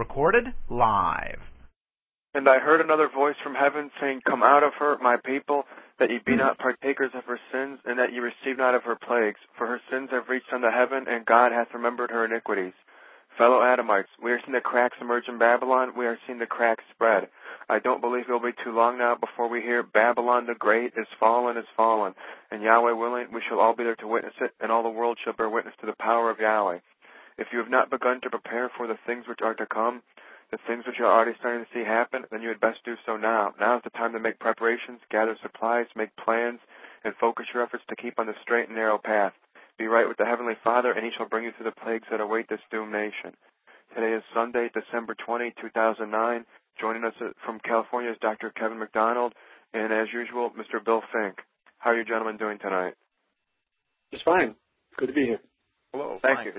recorded live. And I heard another voice from heaven saying, Come out of her, my people, that ye be not partakers of her sins, and that ye receive not of her plagues. For her sins have reached unto heaven, and God hath remembered her iniquities. Fellow Adamites, we are seeing the cracks emerge in Babylon. We are seeing the cracks spread. I don't believe it will be too long now before we hear Babylon the Great is fallen, and Yahweh willing, we shall all be there to witness it, and all the world shall bear witness to the power of Yahweh. If you have not begun to prepare for the things which are to come, the things which you are already starting to see happen, then you had best do so now. Now is the time to make preparations, gather supplies, make plans, and focus your efforts to keep on the straight and narrow path. Be right with the Heavenly Father, and He shall bring you through the plagues that await this doomed nation. Today is Sunday, December 20, 2009. Joining us from California is Dr. Kevin MacDonald, and as usual, Mr. Bill Fink. How are you gentlemen doing tonight? Just fine. It's good to be here. Hello. Thank you.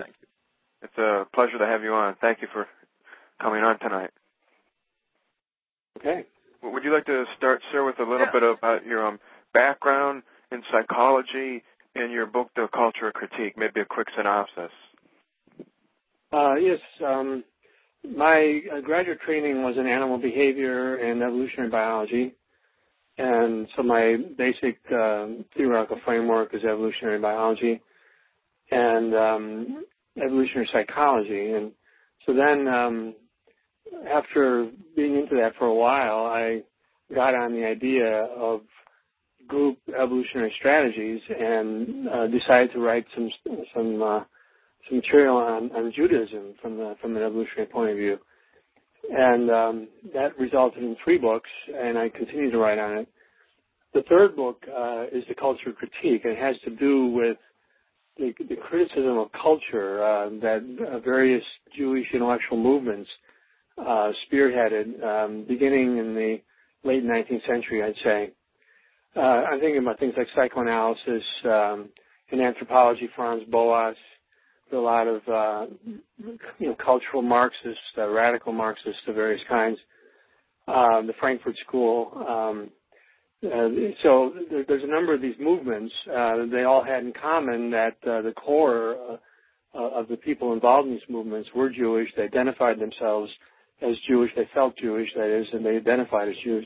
It's a pleasure to have you on. Thank you for coming on tonight. Okay. Well, would you like to start, sir, with a little bit about your background in psychology and your book, The Culture of Critique? Maybe a quick synopsis. Yes. My graduate training was in animal behavior and evolutionary biology, and so my basic theoretical framework is evolutionary biology and evolutionary psychology. And so then after being into that for a while, I got on the idea of group evolutionary strategies and decided to write some material on Judaism from an evolutionary point of view. And that resulted in 3 books, and I continue to write on it. The 3rd book is The Culture of Critique, and it has to do with the criticism of culture that various Jewish intellectual movements spearheaded beginning in the late 19th century, I'd say. I'm thinking about things like psychoanalysis, in anthropology, Franz Boas, a lot of cultural Marxists, radical Marxists of various kinds, the Frankfurt School. So there's a number of these movements. They all had in common that the core of the people involved in these movements were Jewish. They identified themselves as Jewish. They felt Jewish, that is, and they identified as Jews.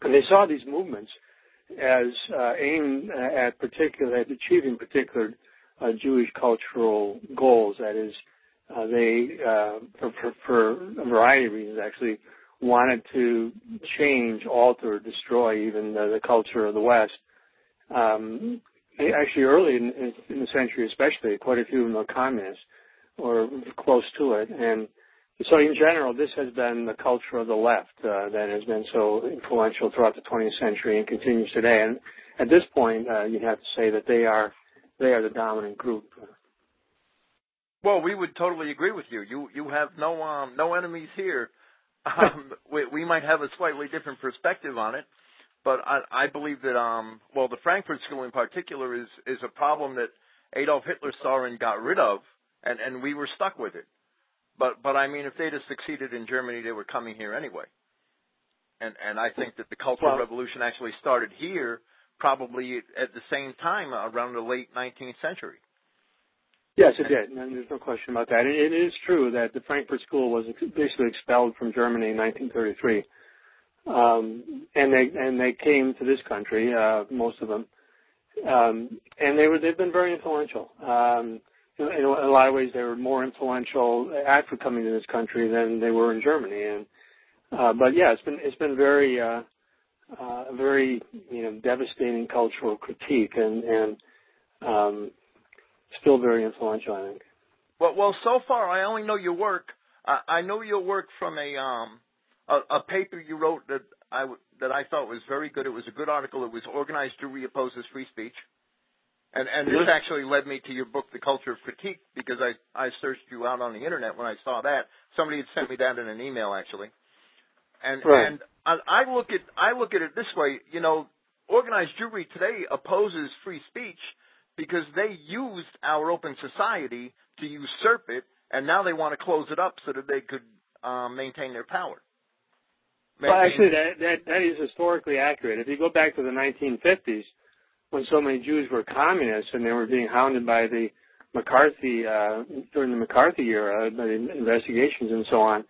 And they saw these movements as aimed at achieving particular Jewish cultural goals. That is, they, for a variety of reasons, actually wanted to change, alter, destroy even the culture of the West. Actually, early in the century especially, quite a few of them were communists or close to it. And so in general, this has been the culture of the left that has been so influential throughout the 20th century and continues today. And at this point, you'd have to say that they are the dominant group. Well, we would totally agree with you. You have no enemies here. We might have a slightly different perspective on it, but I believe that the Frankfurt School in particular is a problem that Adolf Hitler saw and got rid of, and we were stuck with it. But I mean, if they'd have succeeded in Germany, they were coming here anyway. And I think that the Cultural Revolution actually started here, probably at the same time, around the late 19th century. Yes, it did. And there's no question about that. It is true that the Frankfurt School was basically expelled from Germany in 1933, and they came to this country, most of them, and they've been very influential. In a lot of ways, they were more influential after coming to this country than they were in Germany. And it's been very. Very, devastating cultural critique and still very influential, I think. Well, so far I only know your work. I know your work from a paper you wrote that I thought was very good. It was a good article. It was Organized Jewry Opposes Free Speech, and this actually led me to your book, The Culture of Critique, because I searched you out on the internet when I saw that. Somebody had sent me that in an email actually, and. I look at it this way, organized Jewry today opposes free speech because they used our open society to usurp it, and now they want to close it up so that they could maintain their power. Well, actually, that is historically accurate. If you go back to the 1950s, when so many Jews were communists and they were being hounded by the McCarthy during the McCarthy era, by the investigations and so on.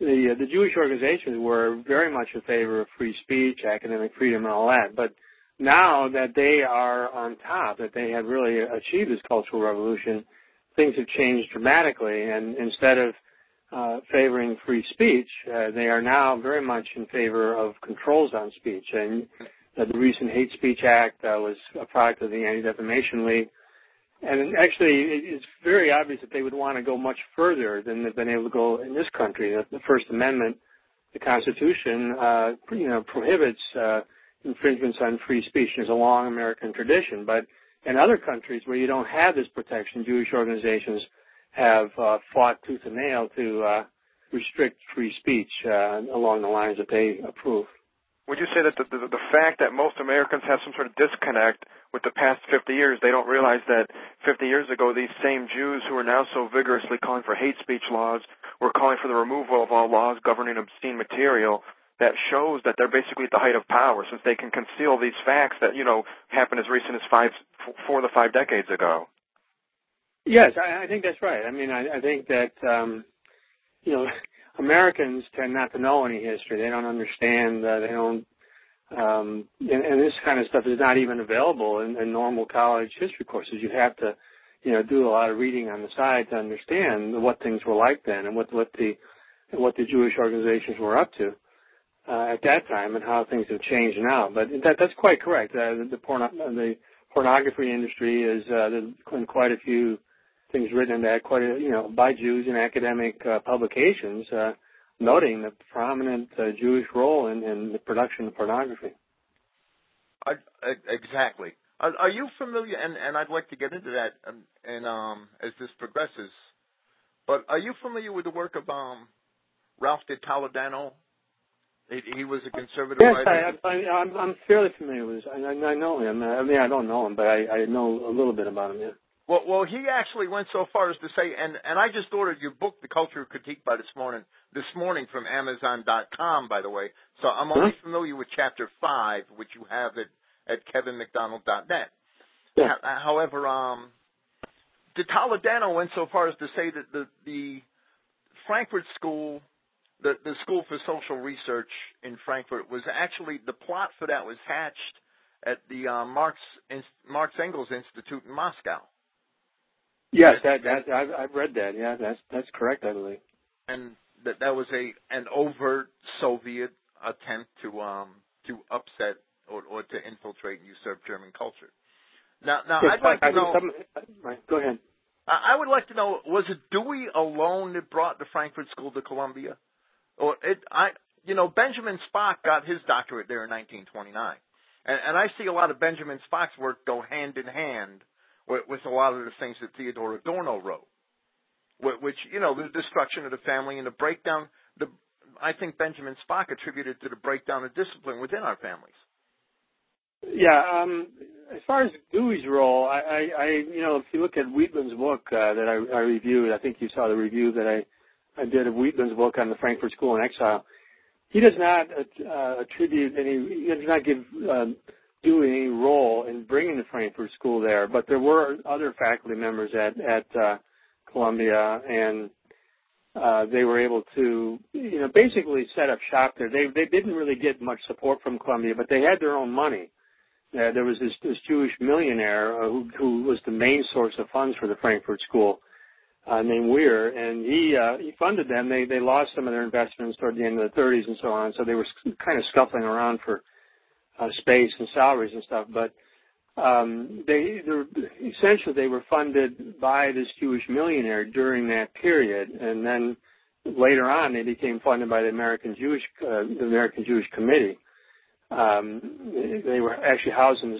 the Jewish organizations were very much in favor of free speech, academic freedom, and all that. But now that they are on top, that they have really achieved this cultural revolution, things have changed dramatically. And instead of favoring free speech, they are now very much in favor of controls on speech. And the recent Hate Speech Act was a product of the Anti-Defamation League. And actually, it's very obvious that they would want to go much further than they've been able to go in this country. The First Amendment, the Constitution, prohibits infringements on free speech. There's a long American tradition. But in other countries where you don't have this protection, Jewish organizations have fought tooth and nail to restrict free speech along the lines that they approve. Would you say that the fact that most Americans have some sort of disconnect with the past 50 years, they don't realize that 50 years ago these same Jews who are now so vigorously calling for hate speech laws were calling for the removal of all laws governing obscene material? That shows that they're basically at the height of power, since they can conceal these facts that, you know, happened as recent as 4 to 5 decades ago. Yes, I think that's right. I mean, I think that, Americans tend not to know any history. They don't understand. They don't. And this kind of stuff is not even available in normal college history courses. You have to, do a lot of reading on the side to understand what things were like then and what the Jewish organizations were up to at that time and how things have changed now. But that's quite correct. The pornography industry is there's been quite a few things written in that, by Jews in academic publications, noting the prominent Jewish role in the production of pornography. Exactly. Are you familiar? And I'd like to get into that, and as this progresses. But are you familiar with the work of Ralph de Toledano? He was a conservative writer. Yes, I'm fairly familiar with him. I know him. I mean, I don't know him, but I know a little bit about him. Yeah. Well, he actually went so far as to say, and I just ordered your book, The Culture of Critique, by this morning from Amazon.com, by the way. So I'm only familiar with Chapter 5, which you have at KevinMacDonald.net. Yeah. However, de Toledano went so far as to say that the Frankfurt School, the School for Social Research in Frankfurt, was actually, the plot for that was hatched at the Marx Engels Institute in Moscow. Yes, that I've read that. Yeah, that's correct, I believe. And that was an overt Soviet attempt to upset or to infiltrate and usurp German culture. Now yes, I'd like to know. Right, go ahead. I would like to know: was it Dewey alone that brought the Frankfurt School to Columbia, Benjamin Spock got his doctorate there in 1929, and I see a lot of Benjamin Spock's work go hand in hand with a lot of the things that Theodore Adorno wrote, which, the destruction of the family and the breakdown. I think Benjamin Spock attributed to the breakdown of discipline within our families. Yeah, as far as Dewey's role, if you look at Wheatland's book that I reviewed, I think you saw the review that I did of Wheatland's book on the Frankfurt School in Exile. He does not give Dewey any role in bringing the Frankfurt School there, but there were other faculty members at Columbia, and they were able to, basically set up shop there. They didn't really get much support from Columbia, but they had their own money. There was this Jewish millionaire who was the main source of funds for the Frankfurt School, named Weir, and he funded them. They lost some of their investments toward the end of the 30s and so on, so they were kind of scuffling around for space and salaries and stuff, but essentially they were funded by this Jewish millionaire during that period, and then later on they became funded by the American Jewish Committee. They were actually housed in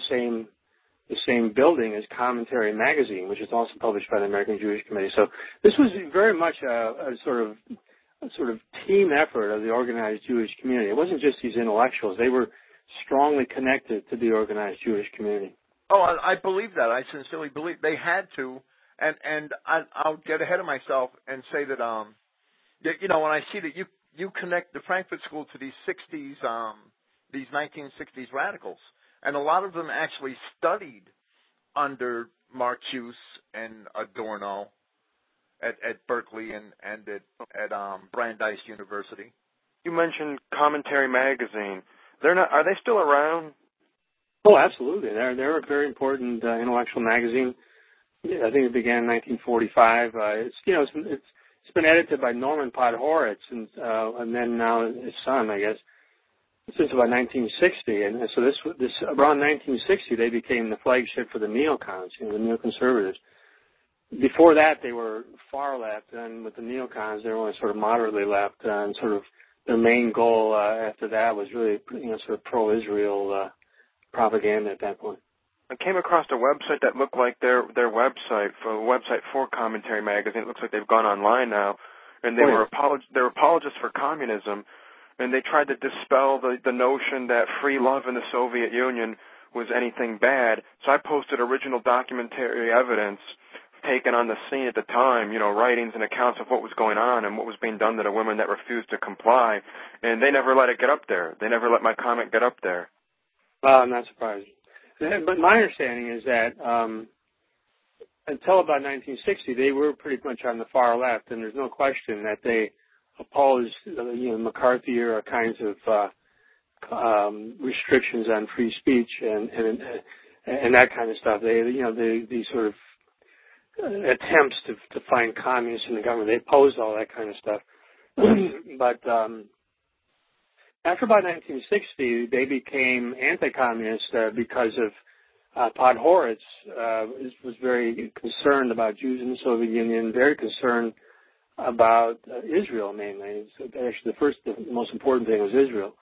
the same building as Commentary Magazine, which is also published by the American Jewish Committee. So this was very much a sort of team effort of the organized Jewish community. It wasn't just these intellectuals; they were strongly connected to the organized Jewish community. Oh, I believe that. I sincerely believe they had to, and I'll get ahead of myself and say that, when I see that you connect the Frankfurt School to these 60s, these 1960s radicals, and a lot of them actually studied under Marcuse and Adorno, at Berkeley and at Brandeis University. You mentioned Commentary Magazine. Are they still around? Oh, absolutely. They're a very important intellectual magazine. I think it began in 1945. It's been edited by Norman Podhoretz and then now his son, I guess, since about 1960. And so this around 1960 they became the flagship for the neocons, the neoconservatives. Before that, they were far left, and with the neocons, they were only sort of moderately left, and sort of their main goal after that was really, sort of pro-Israel propaganda at that point. I came across a website that looked like their website, for Commentary Magazine. It looks like they've gone online now, and they were apologists for communism, and they tried to dispel the notion that free love in the Soviet Union was anything bad. So I posted original documentary evidence taken on the scene at the time, writings and accounts of what was going on and what was being done to the women that refused to comply, and they never let it get up there. They never let my comment get up there. Well, I'm not surprised. But my understanding is that until about 1960, they were pretty much on the far left, and there's no question that they opposed, McCarthy era kinds of restrictions on free speech and that kind of stuff. They, the sort of attempts to find communists in the government. They opposed all that kind of stuff. But after about 1960, they became anti-communist because of Podhoretz was very concerned about Jews in the Soviet Union, very concerned about Israel mainly. So actually, the most important thing was Israel.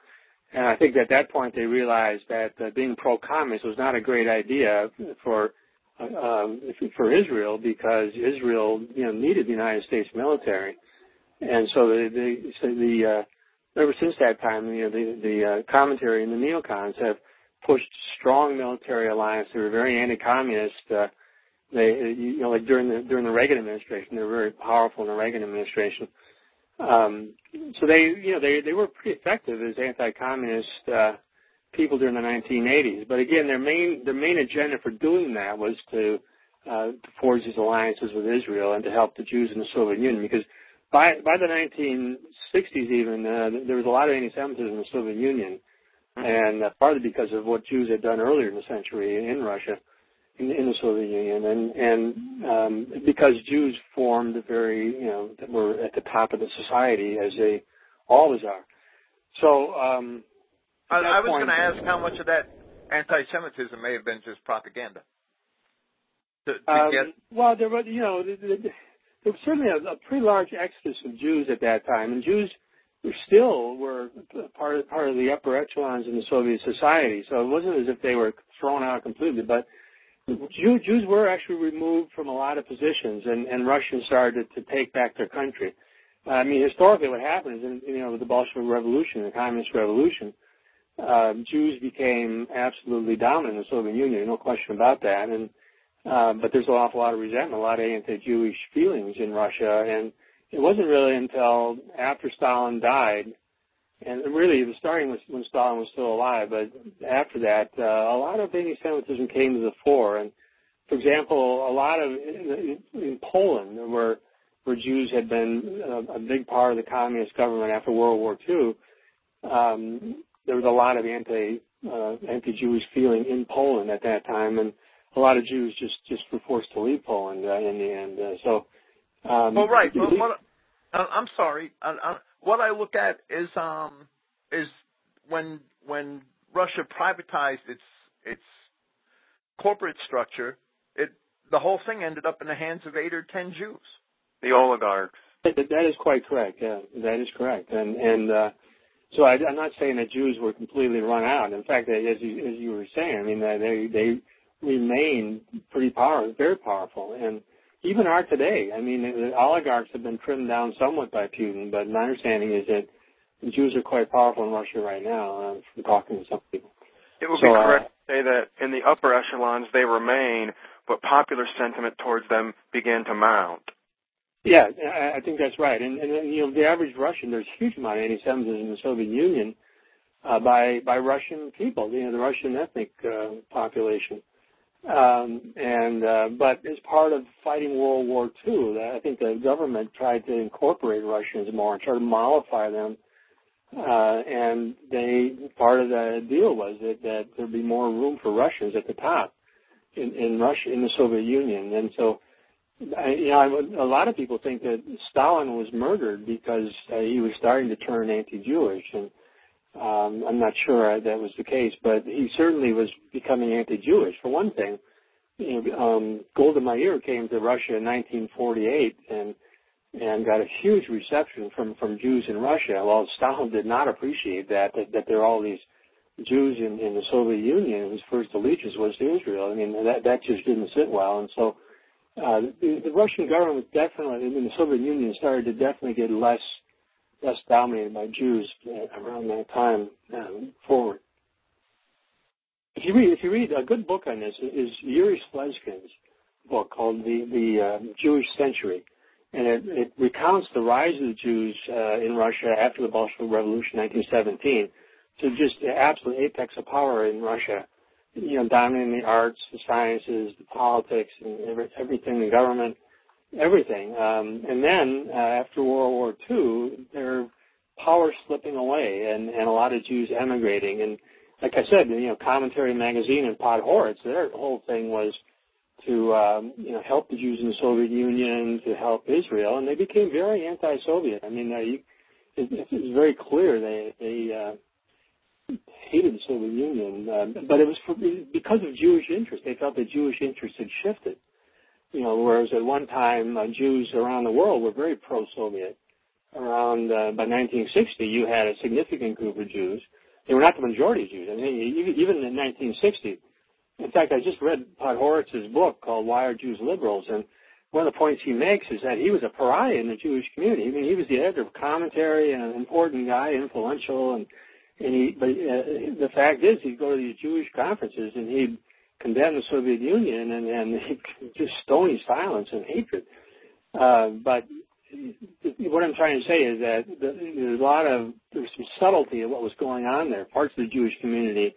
And I think at that point they realized that being pro-communist was not a great idea for Israel, because Israel, needed the United States military, and so ever since that time, the commentary and the neocons have pushed strong military alliance. They were very anti-communist. Like during the Reagan administration, they were very powerful in the Reagan administration. So they were pretty effective as anti-communist people during the 1980s, but again, their main agenda for doing that was to forge these alliances with Israel and to help the Jews in the Soviet Union. Because by the 1960s, even there was a lot of anti-Semitism in the Soviet Union, and partly because of what Jews had done earlier in the century in Russia, in the Soviet Union, and because Jews formed that were at the top of the society as they always are. So. I was going to ask how much of that anti-Semitism may have been just propaganda. Well, there was, there was certainly a pretty large exodus of Jews at that time, and Jews were part of the upper echelons in the Soviet society. So it wasn't as if they were thrown out completely, but Jews were actually removed from a lot of positions, and Russians started to take back their country. Historically, what happened is, with the Bolshevik Revolution, the Communist Revolution. Jews became absolutely dominant in the Soviet Union, no question about that. And but there's an awful lot of resentment, a lot of anti-Jewish feelings in Russia. And it wasn't really until after Stalin died, and really it was starting when Stalin was still alive, but after that, a lot of anti-Semitism came to the fore. And for example, a lot of in Poland, where Jews had been a big part of the communist government after World War II. There was a lot of anti-Jewish feeling in Poland at that time, and a lot of Jews just were forced to leave Poland in the end. Well, right. Well, I'm sorry. What I look at is when Russia privatized its corporate structure, the whole thing ended up in the hands of 8 or 10 Jews, the oligarchs. That is quite correct. Yeah, that is correct, and. So I'm not saying that Jews were completely run out. In fact, as you were saying, they remain very powerful, and even are today. The oligarchs have been trimmed down somewhat by Putin, but my understanding is that the Jews are quite powerful in Russia right now. From talking to some people, it would be correct to say that in the upper echelons they remain, but popular sentiment towards them began to mount. Yeah, I think that's right. And the average Russian, there's a huge amount of anti-Semitism in the Soviet Union by Russian people, the Russian ethnic population. But as part of fighting World War II, I think the government tried to incorporate Russians more and try to mollify them. And part of the deal was that there'd be more room for Russians at the top in Russia, in the Soviet Union. And so, a lot of people think that Stalin was murdered because he was starting to turn anti-Jewish, and I'm not sure that was the case, but he certainly was becoming anti-Jewish. For one thing, Golda Meir came to Russia in 1948 and got a huge reception from Jews in Russia. Well, Stalin did not appreciate that there are all these Jews in the Soviet Union whose first allegiance was to Israel. I mean, that just didn't sit well. And so the Russian government definitely, and the Soviet Union started to definitely get less dominated by Jews around that time forward. If you read a good book on this is Yuri Slezkin's book called The Jewish Century, and it recounts the rise of the Jews in Russia after the Bolshevik Revolution, 1917, to just the absolute apex of power in Russia, dominating the arts, the sciences, the politics, and everything, the government. Everything. And then after World War II, their power slipping away and a lot of Jews emigrating. And like I said, Commentary Magazine and Podhoretz, their whole thing was to help the Jews in the Soviet Union, to help Israel, and they became very anti-Soviet. I mean, it's very clear they hated the Soviet Union, but it was because of Jewish interest. They felt that Jewish interest had shifted. Whereas at one time Jews around the world were very pro-Soviet. Around by 1960, you had a significant group of Jews. They were not the majority of Jews. I mean, even in 1960. In fact, I just read Podhoretz's book called "Why Are Jews Liberals?" and one of the points he makes is that he was a pariah in the Jewish community. I mean, he was the editor of Commentary and an important guy, influential, but the fact is, he'd go to these Jewish conferences and he'd condemned the Soviet Union and just stony silence and hatred. But what I'm trying to say is that there's some subtlety in what was going on there. Parts of the Jewish community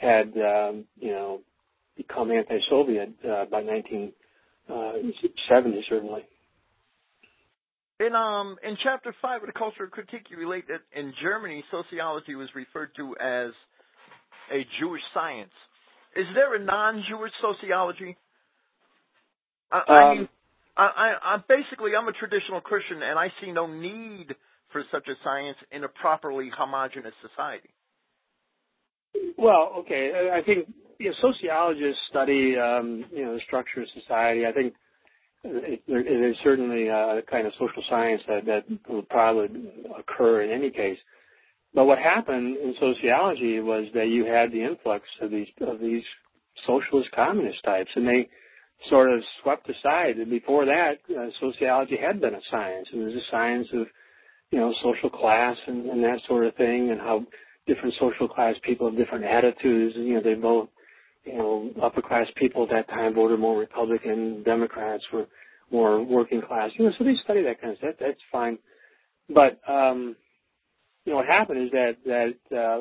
had, become anti-Soviet by 1970, certainly. In Chapter 5 of The Culture of Critique, you relate that in Germany, sociology was referred to as a Jewish science. Is there a non-Jewish sociology? I'm a traditional Christian, and I see no need for such a science in a properly homogenous society. Well, okay, I think sociologists study the structure of society. I think it is certainly a kind of social science that will probably occur in any case. But what happened in sociology was that you had the influx of these socialist communist types, and they sort of swept aside. And before that, sociology had been a science. It was a science of, social class and that sort of thing, and how different social class people have different attitudes. They vote. Upper class people at that time voted more Republican. Democrats were more working class. So they study that kind of stuff. That's fine, but. What happened is that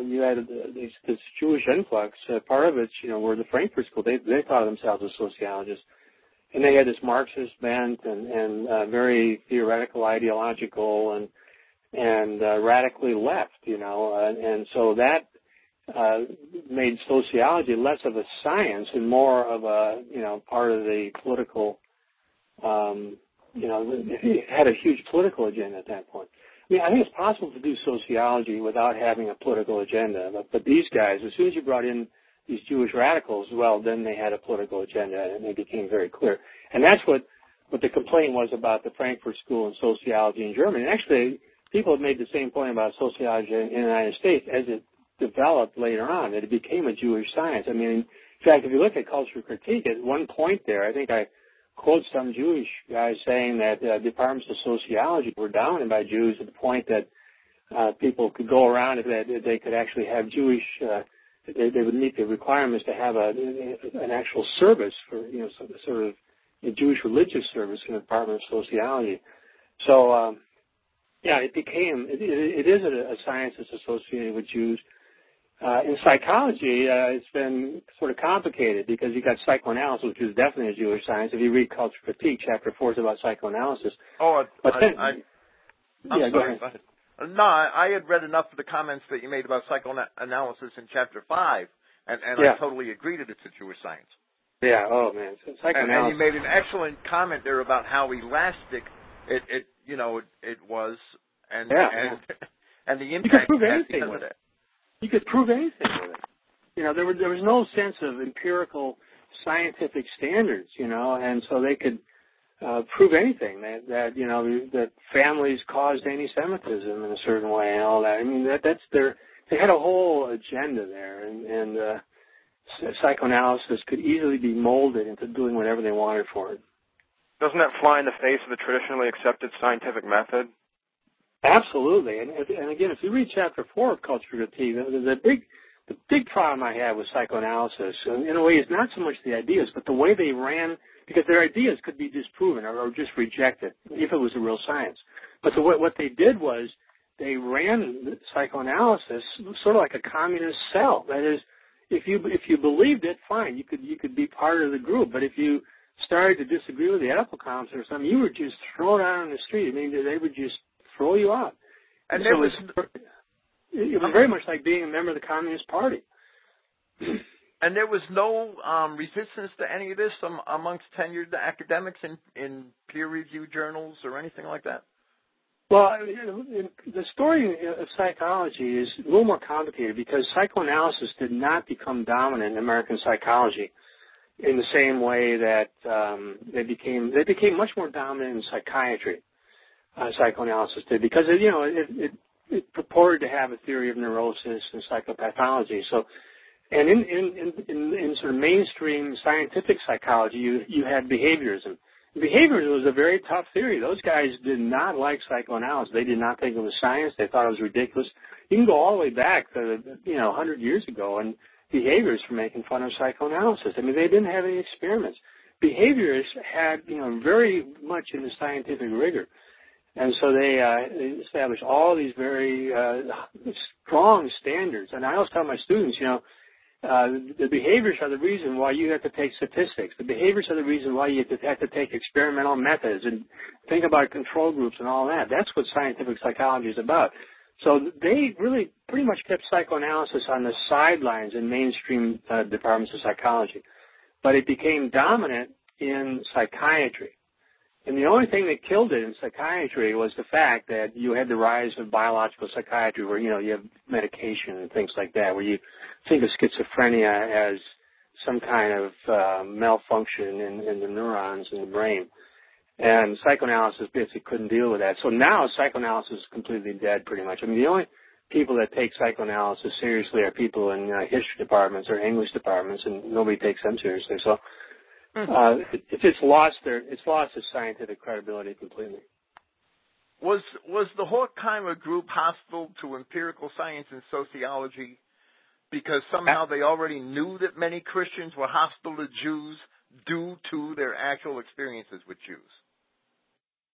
you had this Jewish influx. Part of it, were the Frankfurt School. They thought of themselves as sociologists, and they had this Marxist bent and very theoretical, ideological, and radically left. And so that made sociology less of a science and more of a part of the political. It had a huge political agenda at that point. I think it's possible to do sociology without having a political agenda. But these guys, as soon as you brought in these Jewish radicals, well, then they had a political agenda, and it became very clear. And that's what the complaint was about the Frankfurt School and sociology in Germany. And actually, people have made the same point about sociology in the United States as it developed later on, that it became a Jewish science. I mean, in fact, if you look at Cultural Critique, at one point there, I think I quote some Jewish guys saying that departments of sociology were dominated by Jews to the point that people could go around if they could actually have Jewish. They would meet the requirements to have an actual service for sort of a Jewish religious service in the department of sociology. So it became it is a science that's associated with Jews. In psychology, it's been sort of complicated because you've got psychoanalysis, which is definitely a Jewish science. If you read Culture of Critique, chapter 4 is about psychoanalysis. Oh, I'm sorry, go ahead. No, I had read enough of the comments that you made about psychoanalysis in chapter 5, and I totally agree that it's a Jewish science. Yeah, oh, man. And you made an excellent comment there about how elastic it was and the impact it had because of that. You could prove anything with it. There was no sense of empirical scientific standards, and so they could prove anything that families caused anti-Semitism in a certain way and all that. I mean, they had a whole agenda there, and psychoanalysis could easily be molded into doing whatever they wanted for it. Doesn't that fly in the face of the traditionally accepted scientific method? Absolutely, and again, if you read Chapter 4 of Culture Critique, the big problem I had with psychoanalysis, in a way, is not so much the ideas, but the way they ran, because their ideas could be disproven or just rejected if it was a real science. But what they did was they ran psychoanalysis sort of like a communist cell. That is, if you believed it, fine, you could be part of the group, but if you started to disagree with the ethical comments or something, you were just thrown out on the street. I mean, they would just throw you out. And so it was very much like being a member of the Communist Party. And there was no resistance to any of this amongst tenured academics in peer-reviewed journals or anything like that? Well, the story of psychology is a little more complicated because psychoanalysis did not become dominant in American psychology in the same way that they became much more dominant in psychiatry. Psychoanalysis did because it purported to have a theory of neurosis and psychopathology. So, and in sort of mainstream scientific psychology, you had behaviorism. Behaviorism was a very tough theory. Those guys did not like psychoanalysis. They did not think it was science. They thought it was ridiculous. You can go all the way back to 100 years ago, and behaviorists were making fun of psychoanalysis. I mean, they didn't have any experiments. Behaviorists had very much in the scientific rigor. And so they established all these very strong standards. And I always tell my students, the behaviors are the reason why you have to take statistics. The behaviors are the reason why you have to take experimental methods and think about control groups and all that. That's what scientific psychology is about. So they really pretty much kept psychoanalysis on the sidelines in mainstream departments of psychology. But it became dominant in psychiatry. And the only thing that killed it in psychiatry was the fact that you had the rise of biological psychiatry where, you have medication and things like that, where you think of schizophrenia as some kind of malfunction in the neurons in the brain. And psychoanalysis basically couldn't deal with that. So now psychoanalysis is completely dead pretty much. I mean, the only people that take psychoanalysis seriously are people in history departments or English departments, and nobody takes them seriously. So it's lost its scientific credibility completely. Was the Horkheimer group hostile to empirical science and sociology because somehow they already knew that many Christians were hostile to Jews due to their actual experiences with Jews?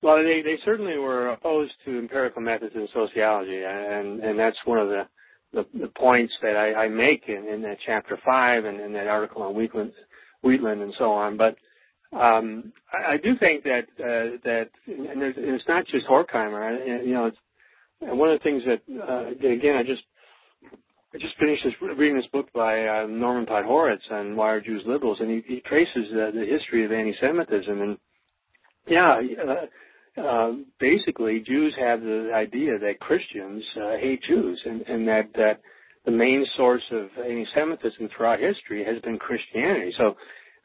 Well, they certainly were opposed to empirical methods in sociology, and that's one of the points that I make in that chapter 5 and in that article on Wheatland and so on, but I do think that and it's not just Horkheimer. It's one of the things that again I just finished reading this book by Norman Podhoretz on Why Are Jews Liberals, and he traces the history of anti-Semitism, and basically Jews have the idea that Christians hate Jews, and that the main source of anti-Semitism throughout history has been Christianity. So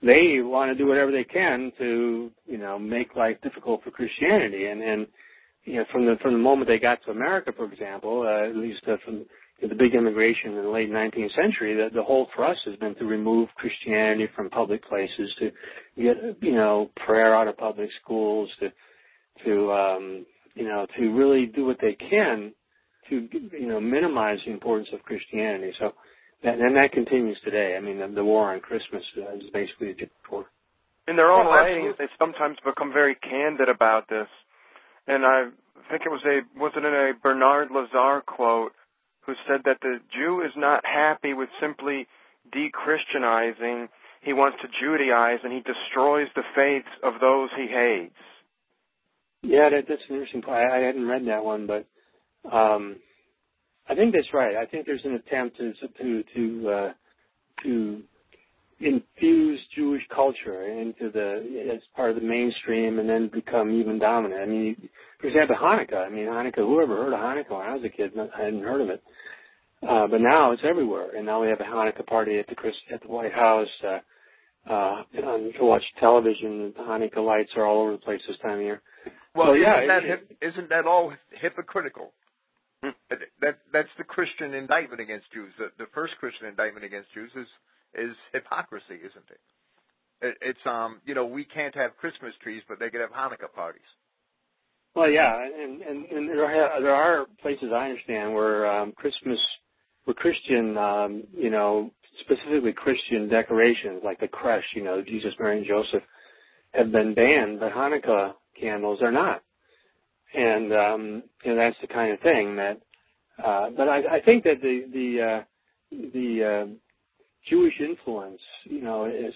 they want to do whatever they can to, make life difficult for Christianity. And from the moment they got to America, for example, at least from the big immigration in the late 19th century, the whole thrust has been to remove Christianity from public places, to get, prayer out of public schools, to really do what they can to minimize the importance of Christianity. So, that continues today. I mean, the war on Christmas is basically a Jewish war. In their own writings, they sometimes become very candid about this. And I think it was in a Bernard Lazare quote who said that the Jew is not happy with simply de-Christianizing. He wants to Judaize, and he destroys the faiths of those he hates. Yeah, that's an interesting point. I hadn't read that one, but I think that's right. I think there's an attempt to infuse Jewish culture into as part of the mainstream, and then become even dominant. I mean, for example, Hanukkah. I mean, Hanukkah. Who ever heard of Hanukkah when I was a kid? I hadn't heard of it, but now it's everywhere. And now we have a Hanukkah party at the White House. You can watch television. The Hanukkah lights are all over the place this time of year. Well, so, isn't that all hypocritical? That's the Christian indictment against Jews. The first Christian indictment against Jews is hypocrisy, isn't it? It's we can't have Christmas trees, but they can have Hanukkah parties. Well, yeah, and there are places I understand where Christian, specifically Christian decorations like the creche, Jesus, Mary, and Joseph, have been banned, but Hanukkah candles are not. And that's the kind of thing that. But I think that the Jewish influence, has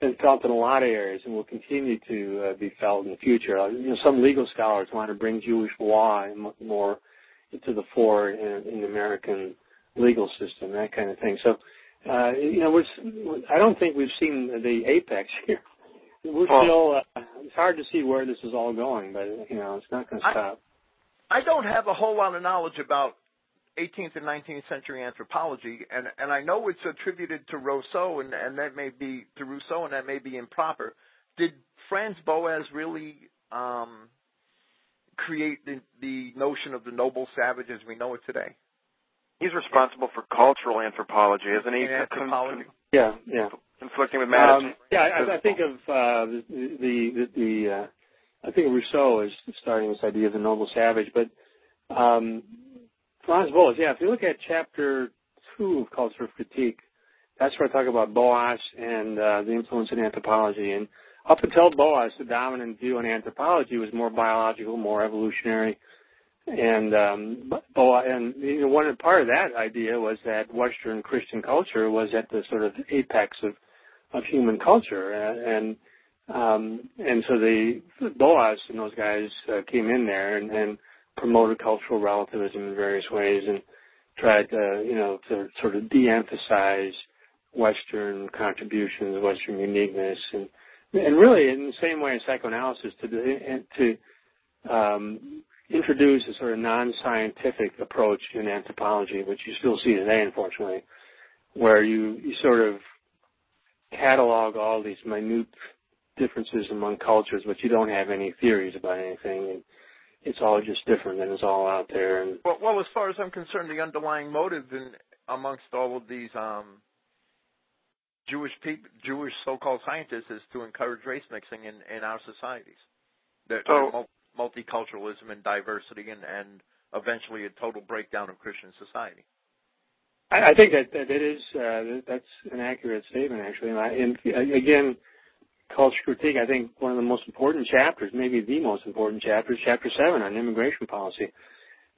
been felt in a lot of areas and will continue to be felt in the future. Some legal scholars want to bring Jewish law more into the fore in the American legal system, that kind of thing. So, I don't think we've seen the apex here. We're still, it's hard to see where this is all going, but, it's not going to stop. I don't have a whole lot of knowledge about 18th and 19th century anthropology, and I know it's attributed to Rousseau, and that may be to Rousseau, and that may be improper. Did Franz Boas really create the notion of the noble savage as we know it today? He's responsible for cultural anthropology, isn't he? Anthropology. Yeah. Conflicting with matters. I think of I think Rousseau is starting this idea of the noble savage, but Franz Boas. Yeah, if you look at Chapter 2 of Culture of Critique, that's where I talk about Boas and the influence in anthropology. And up until Boas, the dominant view in anthropology was more biological, more evolutionary, and one part of that idea was that Western Christian culture was at the sort of apex of human culture, and so the Boas and those guys came in there and promoted cultural relativism in various ways and tried to sort of de-emphasize Western contributions, Western uniqueness, and really in the same way as psychoanalysis to introduce a sort of non-scientific approach in anthropology, which you still see today, unfortunately, where you sort of catalog all these minute differences among cultures, but you don't have any theories about anything, and it's all just different, and it's all out there. And well, as far as I'm concerned, the underlying motive amongst all of these Jewish so-called scientists is to encourage race mixing in our societies. Multiculturalism and diversity and eventually a total breakdown of Christian society. I think that's an accurate statement, actually. And again, Culture Critique, I think one of the most important chapters, maybe the most important chapter, is Chapter 7 on immigration policy,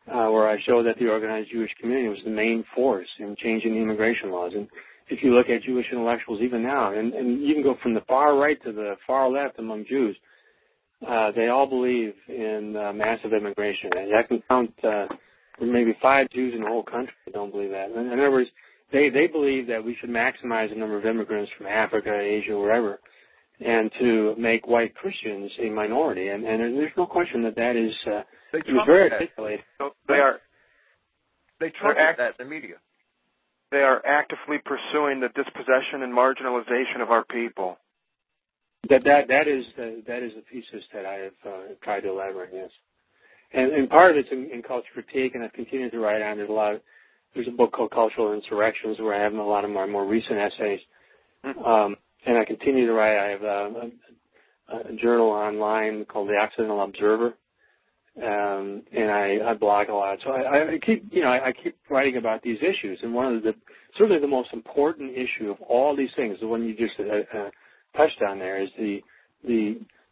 where I show that the organized Jewish community was the main force in changing the immigration laws. And if you look at Jewish intellectuals even now, and you can go from the far right to the far left among Jews, they all believe in massive immigration. And I can count maybe 5 Jews in the whole country that don't believe that. In other words, they believe that we should maximize the number of immigrants from Africa, Asia, wherever, and to make white Christians a minority. And there's no question that is very articulated. So they trumpet that in the media. They are actively pursuing the dispossession and marginalization of our people. That is the thesis that I have tried to elaborate. Yes, and part of it's in Culture Critique, and I've continued to write on. There's a book called Cultural Insurrections where I have a lot of my more recent essays, and I continue to write. I have a journal online called The Occidental Observer, and I blog a lot. So I keep writing about these issues, and one of certainly the most important issue of all these things, the one you just touched on there, is the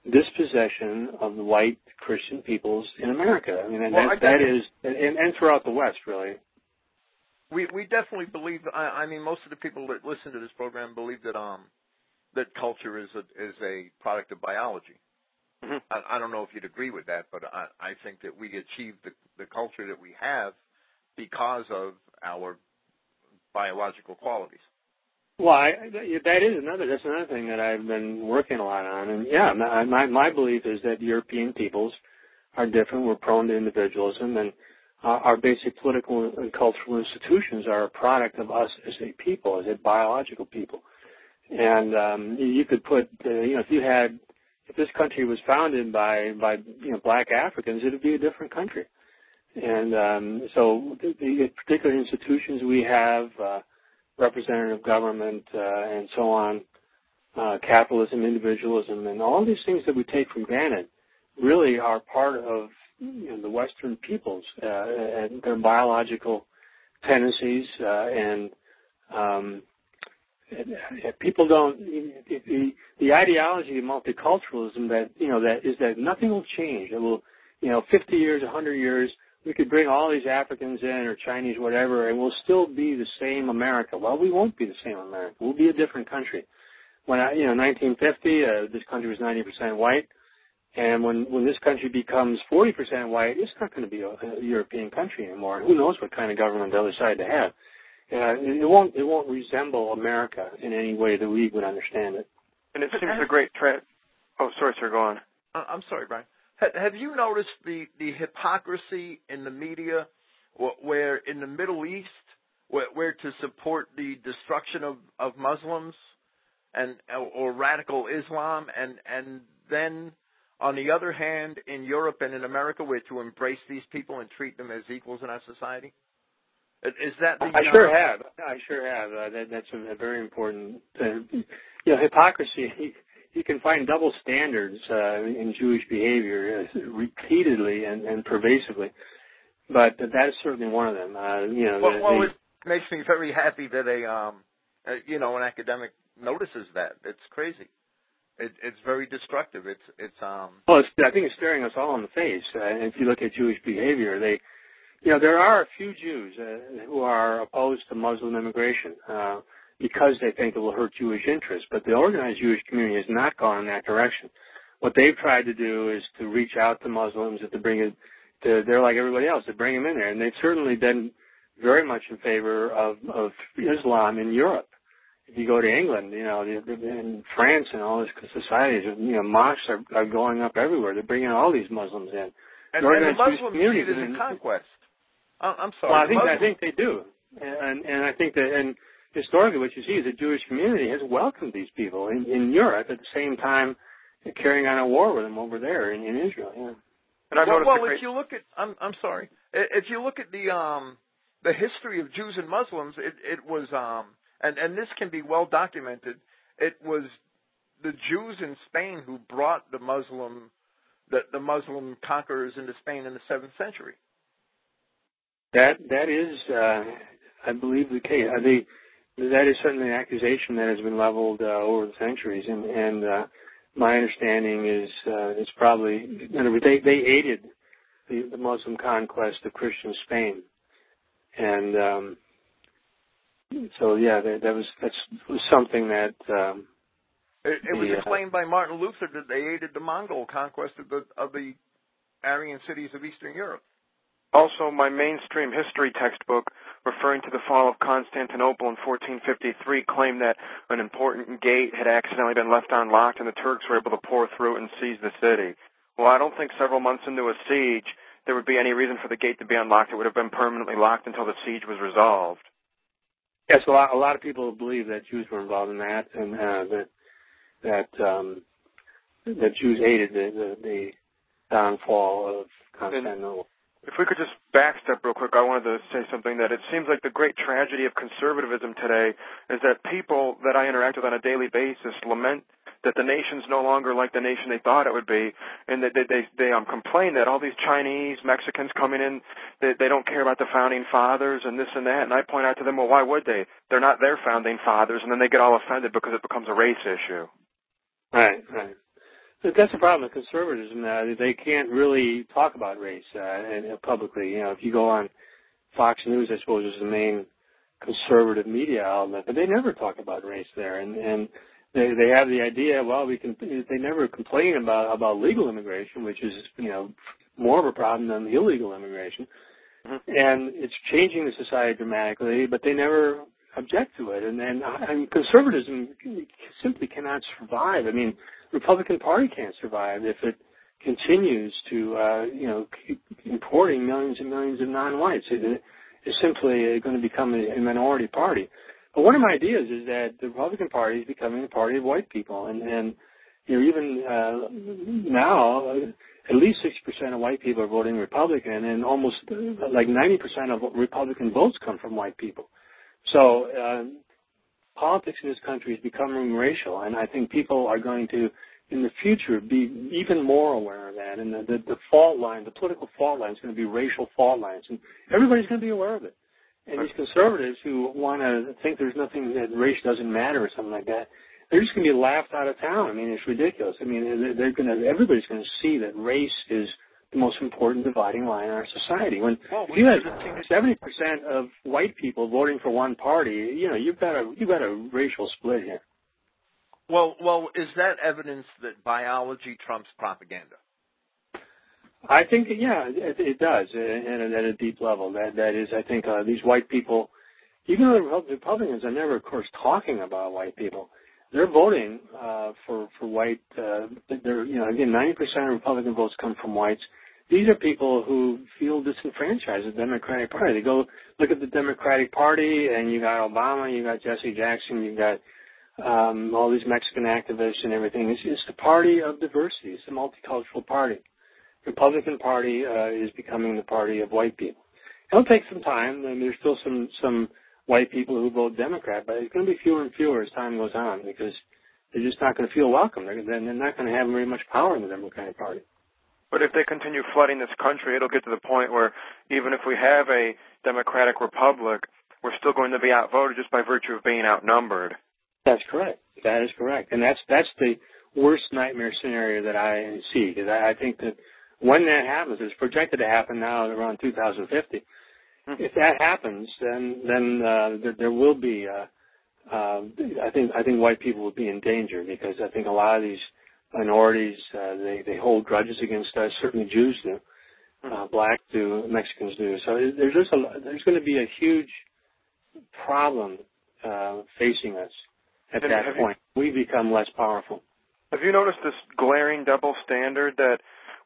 dispossession of the white Christian peoples in America. I mean, and throughout the West, really. We definitely believe. I mean, most of the people that listen to this program believe that that culture is a product of biology. Mm-hmm. I don't know if you'd agree with that, but I think that we achieve the culture that we have because of our biological qualities. Well, that's another thing that I've been working a lot on. And yeah, my belief is that European peoples are different. We're prone to individualism, and our basic political and cultural institutions are a product of us as a people, as a biological people. And you could put, if this country was founded by black Africans, it would be a different country. And so the particular institutions we have, representative government, and so on, capitalism, individualism, and all these things that we take for granted really are part of the Western peoples and their biological tendencies. People don't, the ideology of multiculturalism that nothing will change. It will, 50 years, 100 years, we could bring all these Africans in or Chinese, whatever, and we'll still be the same America. Well, we won't be the same America. We'll be a different country. When 1950, this country was 90% white. And when this country becomes 40% white, it's not going to be a European country anymore. Who knows what kind of government the other side to have. It won't resemble America in any way that we would understand it. And it seems a great trend. Oh, sorry, sir, go on. I'm sorry, Brian. Have you noticed the hypocrisy in the media where in the Middle East, where to support the destruction of Muslims and or radical Islam, and then on the other hand, in Europe and in America, we're to embrace these people and treat them as equals in our society? Is that the... I sure have. That's a very important... hypocrisy, you can find double standards in Jewish behavior repeatedly and pervasively, but that is certainly one of them. It makes me very happy that an academic notices that. It's crazy. It's very destructive. I think it's staring us all in the face. If you look at Jewish behavior, there are a few Jews who are opposed to Muslim immigration because they think it will hurt Jewish interests. But the organized Jewish community has not gone in that direction. What they've tried to do is to reach out to Muslims, to bring it. They're like everybody else, to bring them in there, and they've certainly been very much in favor of Islam in Europe. If you go to England, in France and all these societies, mosques are going up everywhere. They're bringing all these Muslims in. And the Muslims see it as a conquest. I'm sorry. Well, I think they do. And I think that, and historically what you see is the Jewish community has welcomed these people in Europe at the same time carrying on a war with them over there in Israel. Yeah. And I've noticed if you look at, I'm sorry, if you look at the history of Jews and Muslims, it was... And this can be well documented. It was the Jews in Spain who brought the Muslim conquerors into Spain in the 7th century. That is, I believe, the case. That is certainly an accusation that has been leveled over the centuries. And my understanding is it's probably they aided the Muslim conquest of Christian Spain, and. So yeah, that's something that it was claimed by Martin Luther that they aided the Mongol conquest of the Aryan cities of Eastern Europe. Also, my mainstream history textbook referring to the fall of Constantinople in 1453 claimed that an important gate had accidentally been left unlocked, and the Turks were able to pour through it and seize the city. Well, I don't think several months into a siege there would be any reason for the gate to be unlocked. It would have been permanently locked until the siege was resolved. Yes, a lot of people believe that Jews were involved in that, and that Jews aided the downfall of Constantinople. If we could just backstep real quick, I wanted to say something that it seems like the great tragedy of conservatism today is that people that I interact with on a daily basis lament that the nation's no longer like the nation they thought it would be, and that they complain that all these Chinese, Mexicans coming in, they don't care about the founding fathers and this and that. And I point out to them, well, why would they? They're not their founding fathers, and then they get all offended because it becomes a race issue. Right. That's the problem with conservatism. They can't really talk about race publicly. If you go on Fox News, I suppose is the main conservative media outlet, but they never talk about race there. And they have the idea, well, we can, they never complain about legal immigration, which is, you know, more of a problem than illegal immigration. Mm-hmm. And it's changing the society dramatically, but they never object to it. And conservatism simply cannot survive. I mean, Republican Party can't survive if it continues to, you know, keep importing millions and millions of non-whites. It's simply going to become a minority party. But one of my ideas is that the Republican Party is becoming a party of white people. And you know, even now, at least 60% of white people are voting Republican, and almost like 90% of Republican votes come from white people. So politics in this country is becoming racial, and I think people are going to, in the future, be even more aware of that. And the fault line, the political fault line, is going to be racial fault lines, and everybody's going to be aware of it. And these conservatives who want to think there's nothing, that race doesn't matter or something like that, they're just going to be laughed out of town. I mean, it's ridiculous. I mean, they're going to, everybody's going to see that race is the most important dividing line in our society. When you have 70% of white people voting for one party, you know, you've got a racial split here. Well, is that evidence that biology trumps propaganda? I think, yeah, it does, and at a deep level. That is, I think, these white people, even though the Republicans are never, of course, talking about white people, they're voting for white. You know, again, 90% of Republican votes come from whites. These are people who feel disenfranchised with the Democratic Party. They go look at the Democratic Party, and you got Obama, you got Jesse Jackson, you got all these Mexican activists and everything. It's the party of diversity. It's the multicultural party. Republican Party is becoming the party of white people. It'll take some time. I mean, there's still some white people who vote Democrat, but it's going to be fewer and fewer as time goes on because they're just not going to feel welcome. They're not going to have very much power in the Democratic Party. But if they continue flooding this country, it'll get to the point where even if we have a democratic republic, we're still going to be outvoted just by virtue of being outnumbered. That's correct. That is correct. And that's the worst nightmare scenario that I see, because I think that when that happens, it's projected to happen now around 2050. If that happens, then there will be. I think white people will be in danger, because I think a lot of these minorities they hold grudges against us. Certainly Jews do, blacks do, Mexicans do. So there's going to be a huge problem facing us at that point. We become less powerful. Have you noticed this glaring double standard that?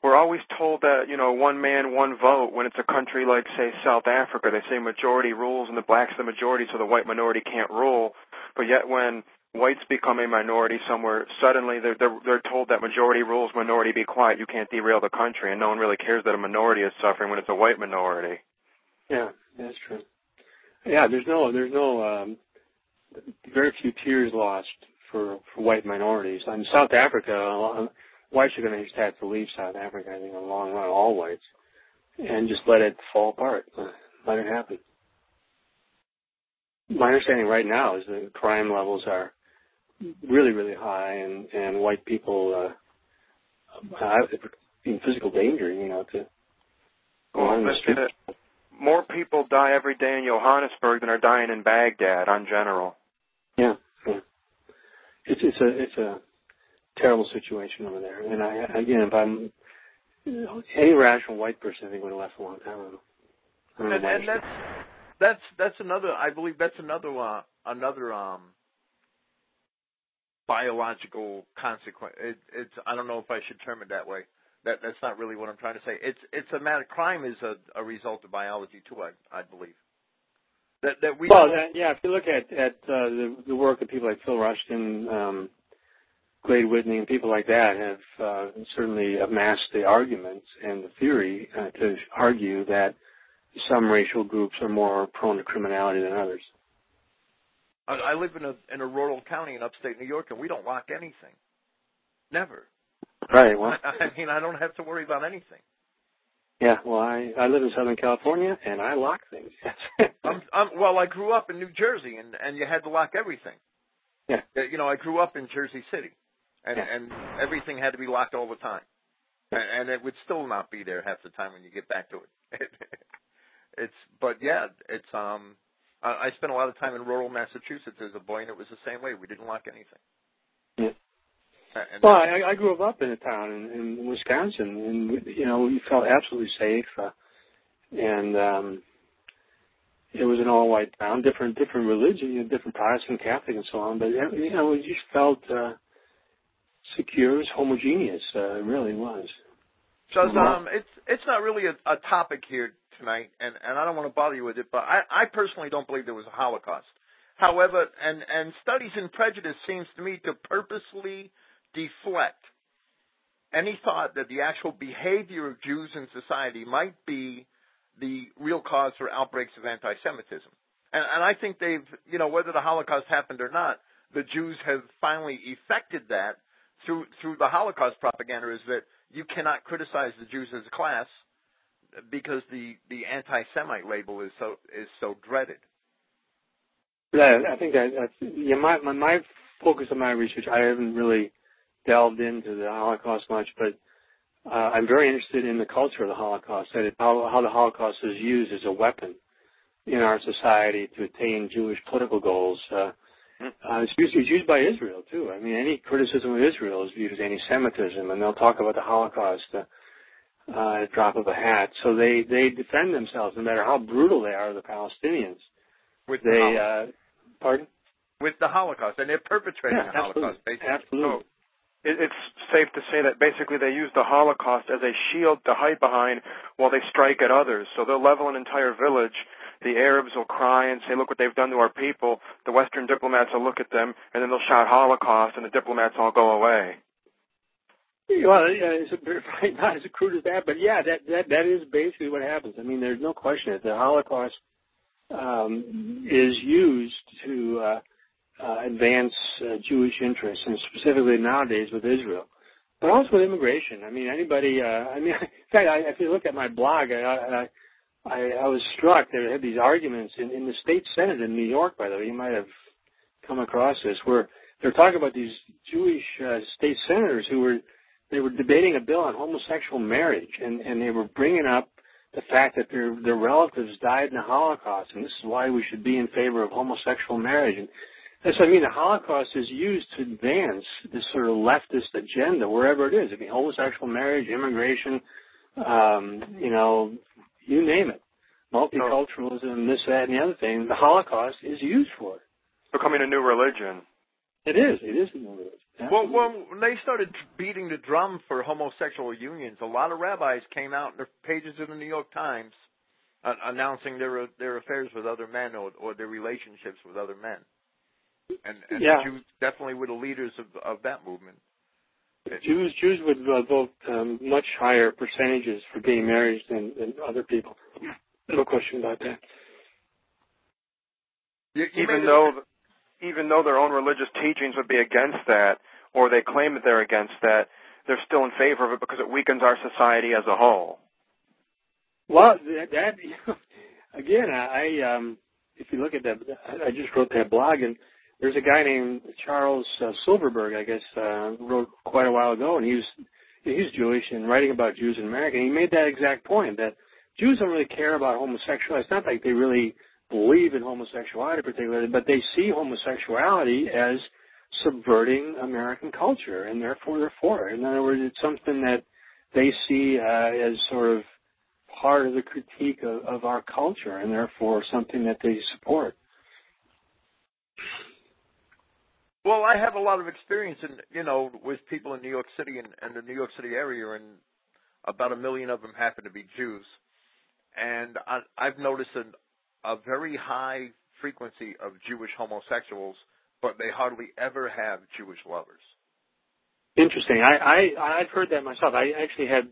We're always told that, you know, one man, one vote, when it's a country like, say, South Africa. They say majority rules and the black's the majority, so the white minority can't rule. But yet when whites become a minority somewhere, suddenly they're told that majority rules, minority be quiet, you can't derail the country. And no one really cares that a minority is suffering when it's a white minority. Yeah, that's true. Yeah, there's no very few tears lost for white minorities. In South Africa, whites are going to just have to leave South Africa, I think, in the long run, all whites, and just let it fall apart, let it happen. My understanding right now is that crime levels are really, really high, and white people are in physical danger, you know, to go on the street. More people die every day in Johannesburg than are dying in Baghdad, on general. Yeah. It's a terrible situation over there, and again, if I'm any rational white person, I think would have left a long time ago. And that's another. I believe that's another biological consequence. It's I don't know if I should term it that way. That's not really what I'm trying to say. It's a matter. Crime is a result of biology too. I believe. If you look at the work of people like Phil Rushton. Glade Whitney and people like that have certainly amassed the arguments and the theory to argue that some racial groups are more prone to criminality than others. I live in a rural county in upstate New York, and we don't lock anything. Never. Right. Well, I mean, I don't have to worry about anything. Yeah. Well, I live in Southern California, and I lock things. I grew up in New Jersey, and you had to lock everything. Yeah. You know, I grew up in Jersey City. And everything had to be locked all the time, and it would still not be there half the time when you get back to it. But I spent a lot of time in rural Massachusetts as a boy, and it was the same way. We didn't lock anything. Yeah. Well, I grew up in a town in Wisconsin, and, you know, we felt absolutely safe. It was an all-white town, different religion, you know, different Protestant, Catholic, and so on. But, you know, it just felt secure. It was homogeneous. It really was. So it's not really a topic here tonight, and I don't want to bother you with it, but I personally don't believe there was a Holocaust. However, and Studies in Prejudice seems to me to purposely deflect any thought that the actual behavior of Jews in society might be the real cause for outbreaks of anti-Semitism. And I think they've, you know, whether the Holocaust happened or not, the Jews have finally effected that through the Holocaust propaganda, is that you cannot criticize the Jews as a class because the anti-Semite label is so dreaded. Yeah, I think my focus of my research, I haven't really delved into the Holocaust much, but I'm very interested in the culture of the Holocaust, that how the Holocaust is used as a weapon in our society to attain Jewish political goals. It's used by Israel, too. I mean, any criticism of Israel is viewed as anti-Semitism, and they'll talk about the Holocaust at a drop of a hat. So they defend themselves, no matter how brutal they are, the Palestinians. With the Holocaust. Pardon? With the Holocaust, and they're perpetrating the Holocaust, basically. Absolutely. So it's safe to say that basically they use the Holocaust as a shield to hide behind while they strike at others. So they'll level an entire village. The Arabs will cry and say, look what they've done to our people. The Western diplomats will look at them, and then they'll shout Holocaust, and the diplomats all go away. Well, it's not as crude as that, but yeah, that is basically what happens. I mean, there's no question that the Holocaust is used to advance Jewish interests, and specifically nowadays with Israel. But also with immigration. I mean, anybody, in fact, if you look at my blog, I was struck. There had these arguments in the state senate in New York, by the way. You might have come across this, where they're talking about these Jewish state senators who were debating a bill on homosexual marriage, and they were bringing up the fact that their relatives died in the Holocaust, and this is why we should be in favor of homosexual marriage. And so, I mean, the Holocaust is used to advance this sort of leftist agenda wherever it is. I mean, homosexual marriage, immigration, you know, you name it. Multiculturalism, this, that, and the other thing. The Holocaust is used for it. Becoming a new religion. It is. It is a new religion. Absolutely. Well, when they started beating the drum for homosexual unions, a lot of rabbis came out in the pages of the New York Times announcing their affairs with other men or their relationships with other men. And yeah. The Jews definitely were the leaders of that movement. Jews would vote much higher percentages for gay marriage than other people. No question about that. Even though their own religious teachings would be against that, or they claim that they're against that, they're still in favor of it because it weakens our society as a whole. Well, that again, I if you look at that, I just wrote that blog, and there's a guy named Charles Silverberg, I guess, wrote quite a while ago, and he's Jewish and writing about Jews in America. And he made that exact point, that Jews don't really care about homosexuality. It's not like they really believe in homosexuality particularly, but they see homosexuality as subverting American culture, and therefore they're for it. In other words, it's something that they see as sort of part of the critique of our culture, and therefore something that they support. Well, I have a lot of experience in, you know, with people in New York City and the New York City area, and about 1 million of them happen to be Jews. And I've noticed a very high frequency of Jewish homosexuals, but they hardly ever have Jewish lovers. Interesting. I've heard that myself. I actually had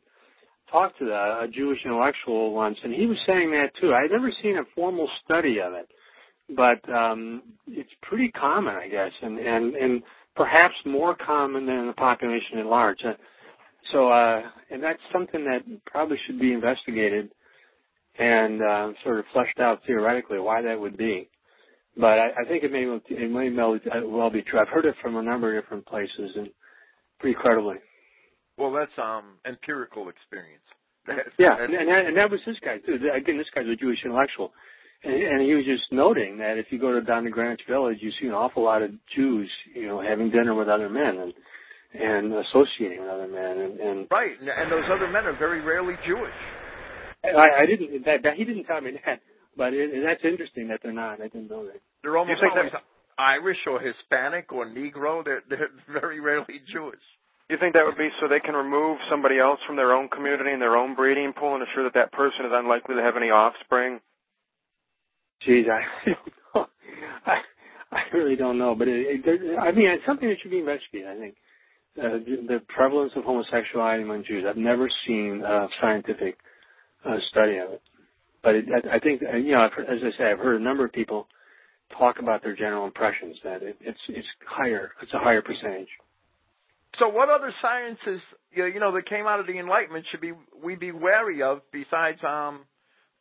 talked to a Jewish intellectual once, and he was saying that too. I'd never seen a formal study of it. But it's pretty common, I guess, and perhaps more common than the population at large. And that's something that probably should be investigated and sort of fleshed out theoretically why that would be. But I think it may well be true. I've heard it from a number of different places, and pretty credibly. Well, that's empirical experience. That was this guy, too. Again, this guy's a Jewish intellectual. And he was just noting that if you go down to Greenwich Village, you see an awful lot of Jews, you know, having dinner with other men and associating with other men. Right, and those other men are very rarely Jewish. I didn't. He didn't tell me that, but that's interesting that they're not. I didn't know that. They're almost always Irish or Hispanic or Negro. They're very rarely Jewish. You think that would be so they can remove somebody else from their own community and their own breeding pool and assure that that person is unlikely to have any offspring? Geez, I don't know. I really don't know. But, I mean, it's something that should be investigated, I think. The prevalence of homosexuality among Jews. I've never seen a scientific study of it. But I think, you know, as I say, I've heard a number of people talk about their general impressions that it's higher. It's a higher percentage. So what other sciences, you know, that came out of the Enlightenment should we be wary of besides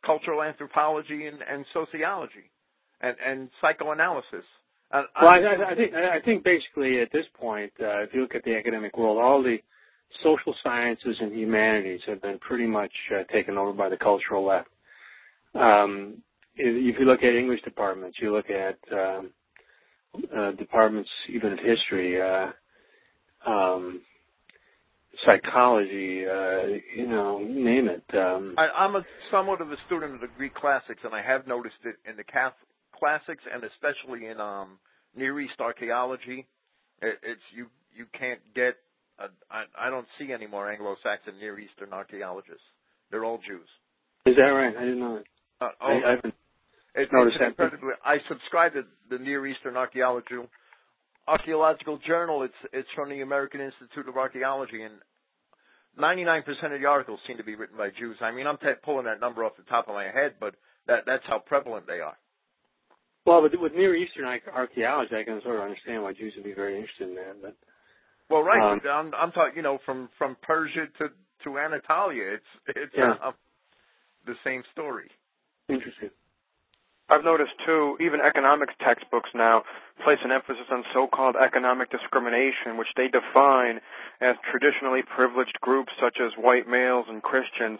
cultural anthropology and sociology and psychoanalysis? Well, I think basically at this point, if you look at the academic world, all the social sciences and humanities have been pretty much taken over by the cultural left. If you look at English departments, you look at departments even of history, psychology, you know, name it. I'm somewhat of a student of the Greek classics, and I have noticed it in the Catholic classics, and especially in Near East archaeology. You can't get. I don't see any more Anglo-Saxon Near Eastern archaeologists. They're all Jews. Is that right? I didn't know that. It's incredibly. I subscribe to the Near Eastern Archaeological Journal. It's from the American Institute of Archaeology, and 99% of the articles seem to be written by Jews. I mean, I'm pulling that number off the top of my head, but that's how prevalent they are. Well, but with Near Eastern archaeology, I can sort of understand why Jews would be very interested in that. But well, right, I'm talking, you know, from Persia to Anatolia, it's yeah. The same story. Interesting. I've noticed, too, even economics textbooks now place an emphasis on so-called economic discrimination, which they define as traditionally privileged groups such as white males and Christians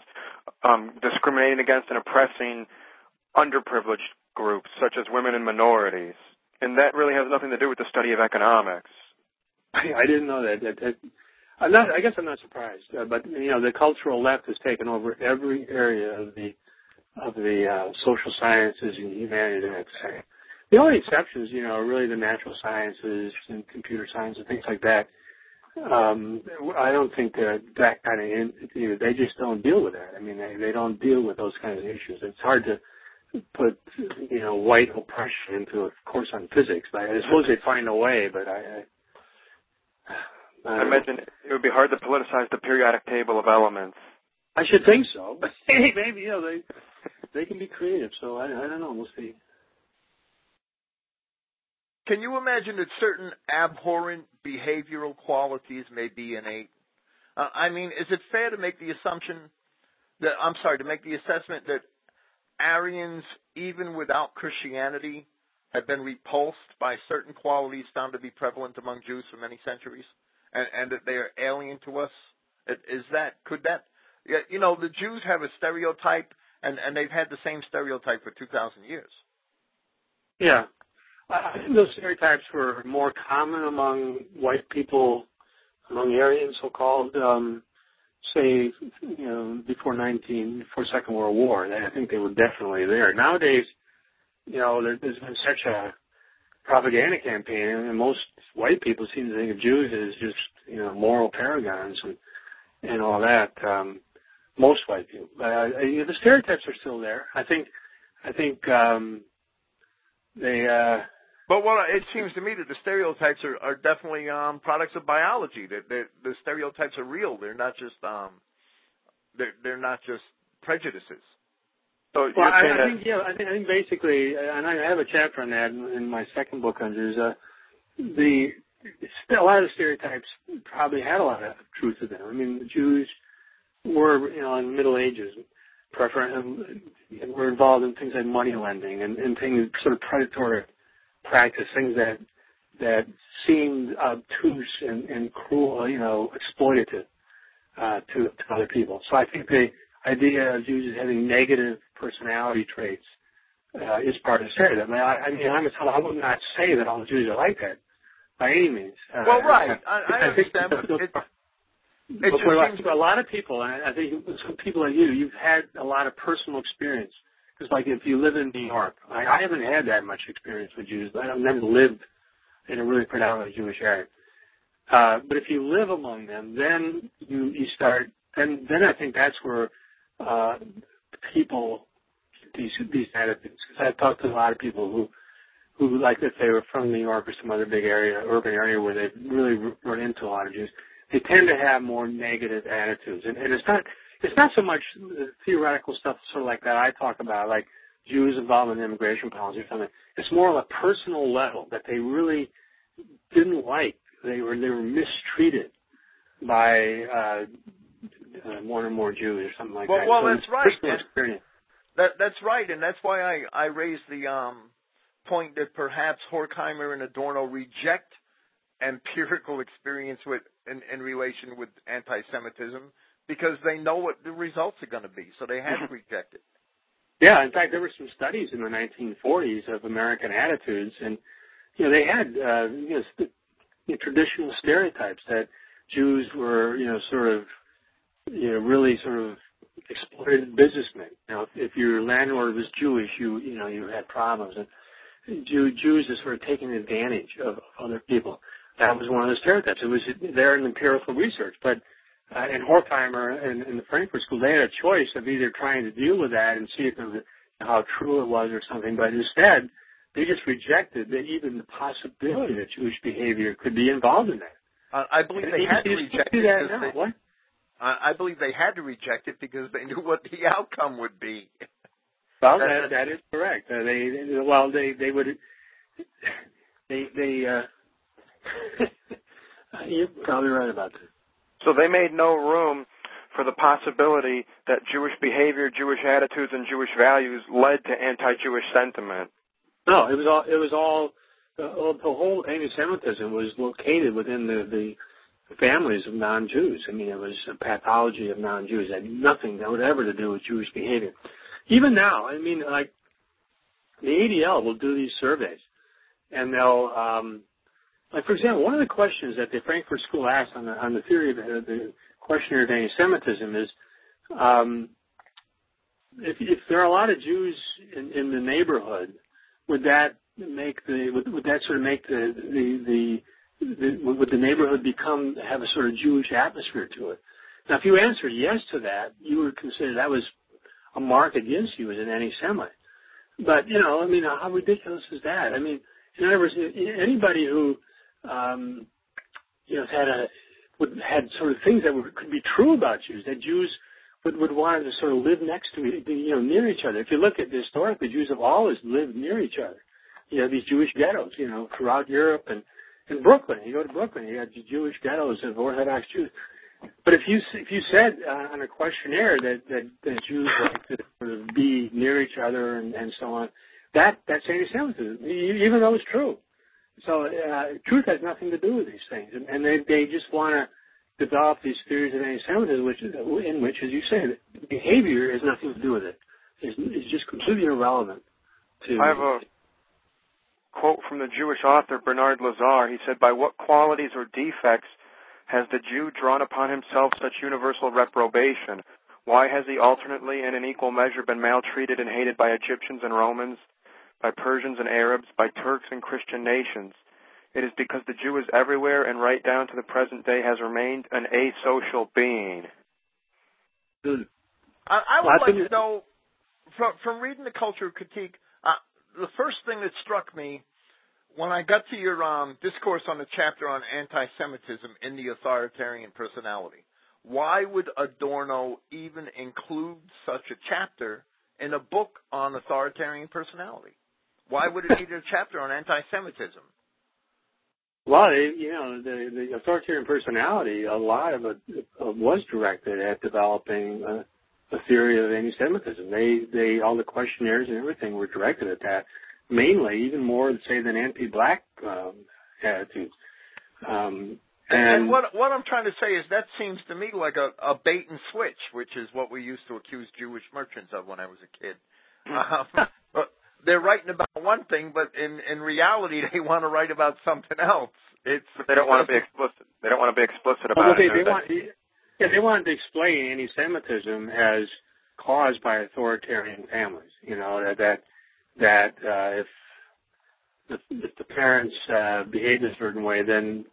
discriminating against and oppressing underprivileged groups such as women and minorities. And that really has nothing to do with the study of economics. I didn't know that. I guess I'm not surprised. But, you know, the cultural left has taken over every area of the social sciences and humanities. The only exceptions, you know, are really the natural sciences and computer science and things like that. I don't think that kind of, you know, they just don't deal with that. I mean, they don't deal with those kinds of issues. It's hard to put, you know, white oppression into a course on physics. I suppose they find a way, but I imagine it would be hard to politicize the periodic table of elements. I should think so, but hey, maybe, you know, they can be creative, so I don't know. We'll see. Can you imagine that certain abhorrent behavioral qualities may be innate? I mean, is it fair to make the assumption that, to make the assessment that Aryans, even without Christianity, have been repulsed by certain qualities found to be prevalent among Jews for many centuries, and that they are alien to us? You know, the Jews have a stereotype, and they've had the same stereotype for 2,000 years. Yeah. I think those stereotypes were more common among white people, among Aryans, so-called, say, you know, before Second World War. I think they were definitely there. Nowadays, you know, there's been such a propaganda campaign, and most white people seem to think of Jews as just, you know, moral paragons and all that. Most white people, you know, the stereotypes are still there. I think they. But it seems to me that the stereotypes are definitely products of biology. That the stereotypes are real. They're not just they're not just prejudices. So I think basically, and I have a chapter on that in my second book under a lot of stereotypes probably had a lot of truth to them. I mean, the Jews were, you know, in the Middle Ages, were involved in things like money lending and things, sort of predatory practice, things that seemed obtuse and cruel, you know, exploitative to other people. So I think the idea of Jews as having negative personality traits is part of the stereotype. I would not say that all the Jews are like that by any means. Well, right. I understand. But for a lot of people, I think some people like you've had a lot of personal experience. Because, like, if you live in New York, I haven't had that much experience with Jews. I've never lived in a really predominantly Jewish area. But if you live among them, then you start. And then I think that's where people these attitudes. Because I've talked to a lot of people who, like, if they were from New York or some other big area, urban area where they really run into a lot of Jews, they tend to have more negative attitudes. And it's not so much the theoretical stuff sort of like that I talk about, like Jews involved in immigration policy or something. It's more on a personal level that they really didn't like. They were mistreated by one or more Jews or something like that. Well, so that's right. That's right, and that's why I raised the point that perhaps Horkheimer and Adorno reject empirical experience with in relation with anti-Semitism because they know what the results are going to be, so they have rejected. Yeah, in fact, there were some studies in the 1940s of American attitudes, and they had traditional stereotypes that Jews were really sort of exploited businessmen. If your landlord was Jewish, you had problems, and Jews are sort of taking advantage of other people. That was one of the stereotypes. It was there in empirical research, but in Horkheimer and in the Frankfurt School, they had a choice of either trying to deal with that and see if it was, how true it was or something, but instead they just rejected that even the possibility that Jewish behavior could be involved in that. I believe they had to reject it. What? I believe they had to reject it because they knew what the outcome would be. Well, that is correct. You're probably right about this. So they made no room for the possibility that Jewish behavior, Jewish attitudes, and Jewish values led to anti-Jewish sentiment. No, it was all the whole anti-Semitism was located within the families of non-Jews. It was a pathology of non-Jews. It had nothing that would ever to do with Jewish behavior. Even now, like the ADL will do these surveys, and they'll, like for example, one of the questions that the Frankfurt School asked on the theory of the questionnaire of anti-Semitism is, if there are a lot of Jews in the neighborhood, would the neighborhood have a sort of Jewish atmosphere to it? Now, if you answered yes to that, you were considered that was a mark against you as an anti-Semite. But how ridiculous is that? In other words, anybody who had sort of things that could be true about Jews, that Jews would want to sort of live next to, near each other. If you look at historically, Jews have always lived near each other. These Jewish ghettos, throughout Europe and. In Brooklyn, you go to Brooklyn, you got Jewish ghettos of Orthodox Jews. But if you said on a questionnaire that Jews like to sort of be near each other and so on, that's anti-Semitism, even though it's true. So truth has nothing to do with these things, and they just want to develop these theories of anti-Semitism, in which, as you say, behavior has nothing to do with it. It's just completely irrelevant to. I have a quote from the Jewish author Bernard Lazare. He said, "By what qualities or defects has the Jew drawn upon himself such universal reprobation? Why has he alternately and in equal measure been maltreated and hated by Egyptians and Romans, by Persians and Arabs, by Turks and Christian nations? It is because the Jew is everywhere and right down to the present day has remained an asocial being." I would like to know, from reading The Culture of Critique, the first thing that struck me when I got to your discourse on the chapter on anti-Semitism in the authoritarian personality, why would Adorno even include such a chapter in a book on authoritarian personality? Why would it need a chapter on anti-Semitism? Well, the authoritarian personality, a lot of it was directed at developing the theory of anti-Semitism. They all the questionnaires and everything were directed at that, mainly, even more, say, than anti-black attitudes. And what I'm trying to say is that seems to me like a bait and switch, which is what we used to accuse Jewish merchants of when I was a kid. they're writing about one thing, but in reality, they want to write about something else. But they don't want to be explicit. They don't want to be explicit about it. They wanted to explain anti-Semitism as caused by authoritarian families. You know, if the parents behaved in a certain way, then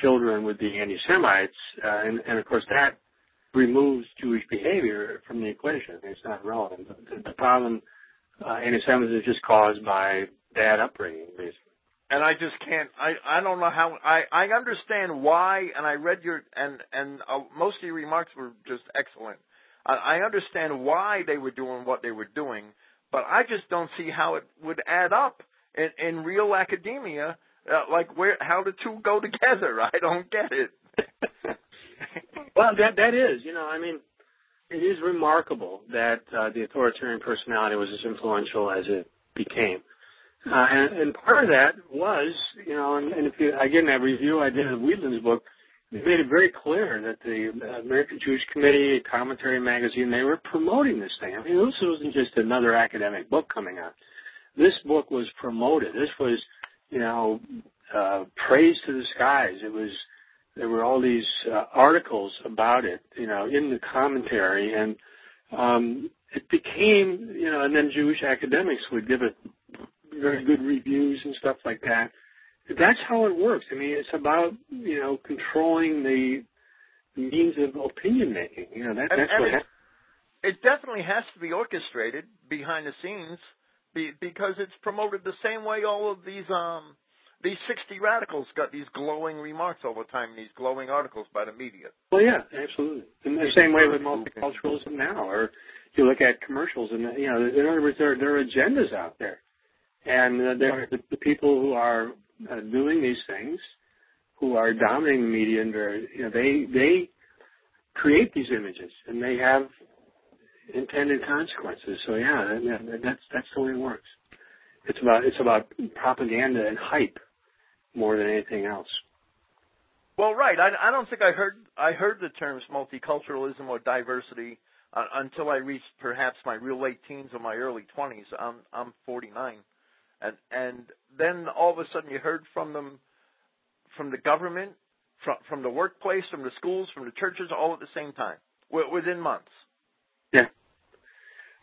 children would be anti-Semites. And of course, that removes Jewish behavior from the equation. It's not relevant. The problem, anti-Semitism is just caused by bad upbringing, basically. And I just can't. I don't know how. I understand why, and I read your and most of your remarks were just excellent. I understand why they were doing what they were doing, but I just don't see how it would add up in real academia. Like how the two go together? I don't get it. Well, that is, you know, I mean, it is remarkable that the authoritarian personality was as influential as it became. And part of that was, you know, and if you, again, that review I did of Wheatland's book, they made it very clear that the American Jewish Committee, Commentary Magazine, they were promoting this thing. I mean, this wasn't just another academic book coming out. This book was promoted. This was, you know, praise to the skies. It was, there were all these articles about it, you know, in the commentary. And it became, you know, and then Jewish academics would give it very good reviews and stuff like that. That's how it works. I mean, it's about, you know, controlling the means of opinion making. You know, that's what happens. It definitely has to be orchestrated behind the scenes because it's promoted the same way all of these 60 radicals got these glowing remarks all the time, these glowing articles by the media. Well, yeah, absolutely. In the same way with multiculturalism now, or you look at commercials, and, you know, in other words, there are agendas out there. And the people who are doing these things, who are dominating the media, and they create these images, and they have intended consequences. So yeah, that's the way it works. It's about propaganda and hype more than anything else. Well, right. I don't think I heard the terms multiculturalism or diversity until I reached perhaps my real late teens or my early 20s. I'm 49. And then all of a sudden you heard from them, from the government, from the workplace, from the schools, from the churches, all at the same time, within months. Yeah.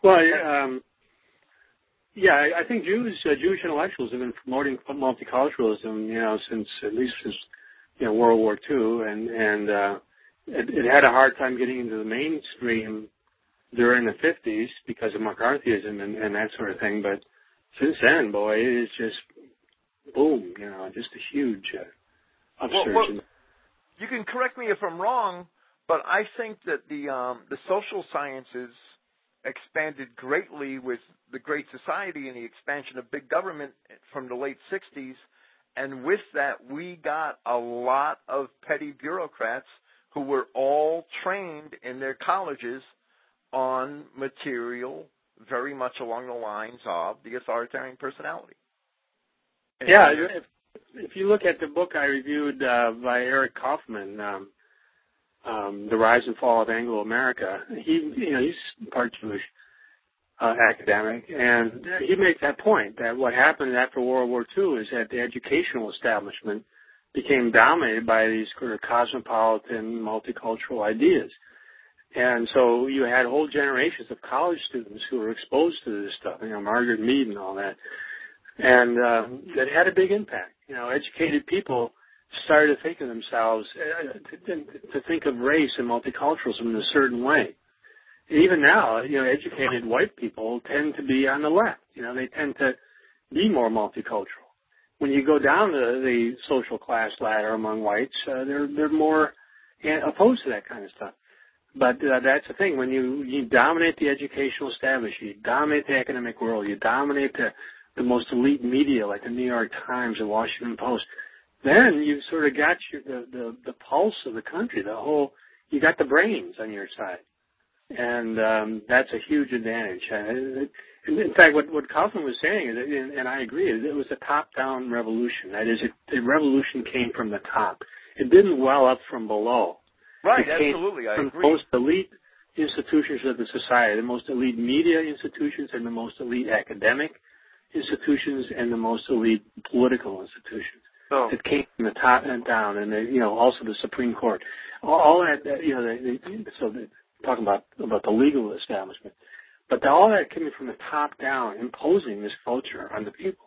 Well, I think Jewish intellectuals have been promoting multiculturalism, you know, since World War II, and it had a hard time getting into the mainstream during the 50s because of McCarthyism and that sort of thing, but since then, boy, it is just boom, you know, just a huge upsurge. Well, you can correct me if I'm wrong, but I think that the social sciences expanded greatly with the Great Society and the expansion of big government from the late 60s, and with that, we got a lot of petty bureaucrats who were all trained in their colleges on material very much along the lines of the authoritarian personality. And yeah, if you look at the book I reviewed by Eric Kaufman, The Rise and Fall of Anglo-America, he's part Jewish academic, and he makes that point that what happened after World War II is that the educational establishment became dominated by these sort of cosmopolitan, multicultural ideas. And so you had whole generations of college students who were exposed to this stuff, you know, Margaret Mead and all that. And that had a big impact. You know, educated people started to think of themselves, to think of race and multiculturalism in a certain way. And even now, you know, educated white people tend to be on the left. You know, they tend to be more multicultural. When you go down the social class ladder among whites, they're more opposed to that kind of stuff. But that's the thing. When you dominate the educational establishment, you dominate the academic world, you dominate the most elite media like the New York Times and Washington Post, then you've sort of got the pulse of the country, you got the brains on your side. And that's a huge advantage. And in fact, what Kaufman was saying, and I agree, it was a top-down revolution. That is, the revolution came from the top. It didn't well up from below. Right, absolutely, I agree. From the most elite institutions of the society, the most elite media institutions and the most elite academic institutions and the most elite political institutions that came from the top and down, and they, also the Supreme Court. All that, so they're talking about the legal establishment, but all that coming from the top down, imposing this culture on the people.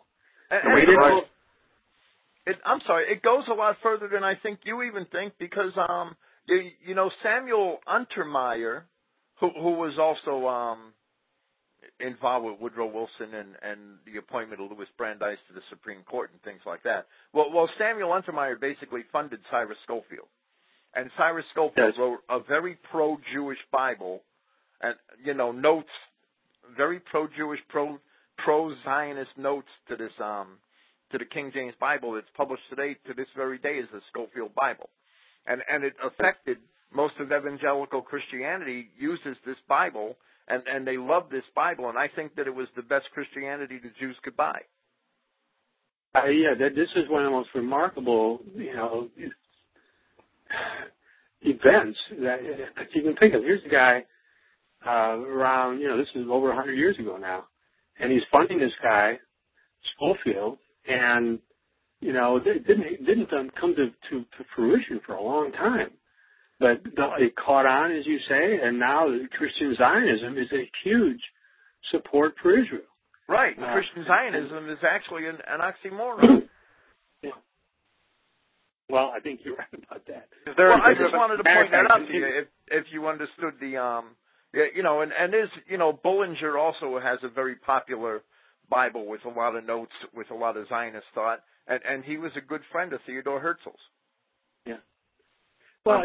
It goes a lot further than I think you even think, because Samuel Untermeyer, who was also involved with Woodrow Wilson and the appointment of Louis Brandeis to the Supreme Court and things like that. Well, Samuel Untermeyer basically funded Cyrus Scofield, and Cyrus Scofield wrote a very pro-Jewish Bible, and notes, very pro-Jewish, pro-Zionist notes to this to the King James Bible that's published today, to this very day, is the Scofield Bible. And it affected most of evangelical Christianity, uses this Bible, and they love this Bible, and I think that it was the best Christianity the Jews could buy. This is one of the most remarkable, events that you can think of. Here's a guy around, this is over 100 years ago now, and he's funding this guy, Scofield, and it didn't come to fruition for a long time, but it caught on, as you say, and now Christian Zionism is a huge support for Israel. Right, Christian Zionism is actually an oxymoron. Yeah. Well, I think you're right about that. Well, I just wanted to point that out to you, if you understood the, Bullinger also has a very popular Bible with a lot of notes, with a lot of Zionist thought, and he was a good friend of Theodore Herzl's. Yeah. Well,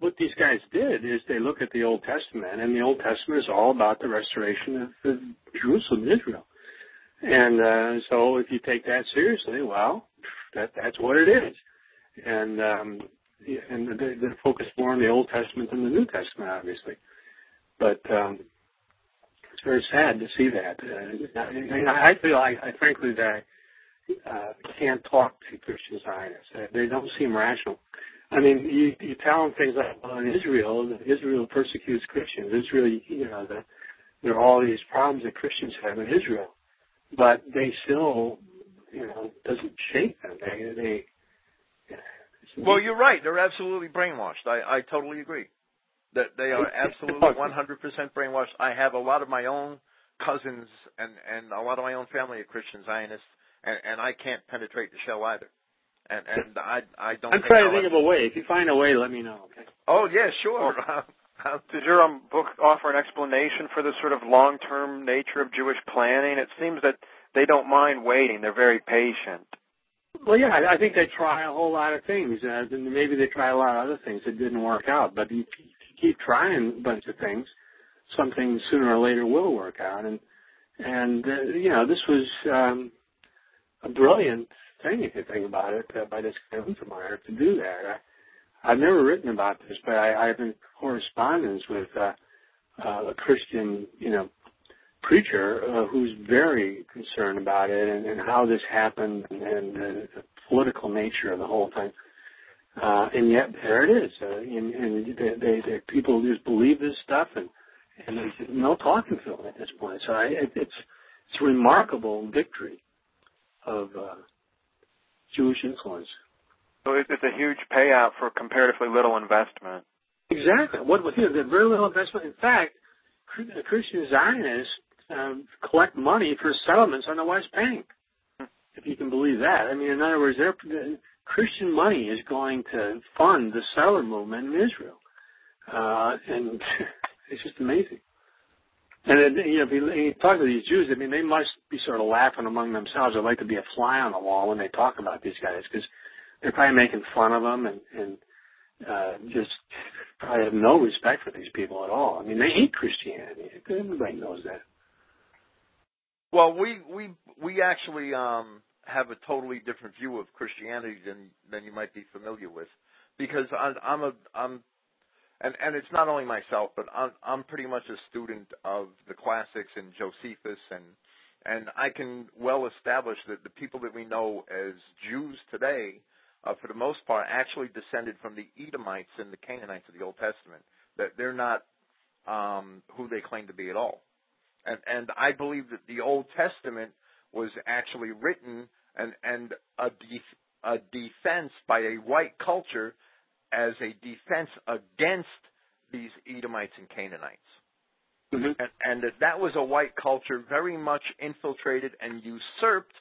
what these guys did is they look at the Old Testament, and the Old Testament is all about the restoration of Jerusalem, Israel. And so if you take that seriously, well, that's what it is. And they focus more on the Old Testament than the New Testament, obviously. But it's very sad to see that. I feel frankly that I can't talk to Christian Zionists. They don't seem rational. I mean, you tell them things like, well, in Israel persecutes Christians. Israel, there are all these problems that Christians have in Israel, but they still, doesn't shake them. Well, you're right. They're absolutely brainwashed. I totally agree. That they are absolutely 100% brainwashed. I have a lot of my own cousins and a lot of my own family are Christian Zionists, and I can't penetrate the shell either. And I don't. I'm trying to think of a way. If you find a way, let me know. Okay. Oh yeah, sure. Does your book offer an explanation for the sort of long-term nature of Jewish planning? It seems that they don't mind waiting; they're very patient. Well, yeah, I think they try a whole lot of things, and maybe they try a lot of other things that didn't work out. But you keep trying a bunch of things, something sooner or later will work out. And this was a brilliant thing, if you think about it, by this guy Untermeyer to do that. I've never written about this, but I have been in correspondence with a Christian, preacher who's very concerned about it and how this happened and the political nature of the whole thing. And yet there it is. And they people just believe this stuff, and there's no talking to them at this point. So it's a remarkable victory of Jewish influence. So it's a huge payout for comparatively little investment. Exactly. What with the very little investment. In fact, Christian Zionists collect money for settlements on the West Bank, if you can believe that. I mean, in other words, Christian money is going to fund the settler movement in Israel, and it's just amazing. And if you talk to these Jews, I mean, they must be sort of laughing among themselves. I'd like to be a fly on the wall when they talk about these guys, because they're probably making fun of them and just probably have no respect for these people at all. I mean, they hate Christianity. Everybody knows that. Well, we actually have a totally different view of Christianity than you might be familiar with, because I'm it's not only myself, but I'm pretty much a student of the classics and Josephus, and I can well establish that the people that we know as Jews today, for the most part, actually descended from the Edomites and the Canaanites of the Old Testament. That they're not who they claim to be at all. And I believe that the Old Testament was actually written and a defense by a white culture as a defense against these Edomites and Canaanites. Mm-hmm. And that was a white culture very much infiltrated and usurped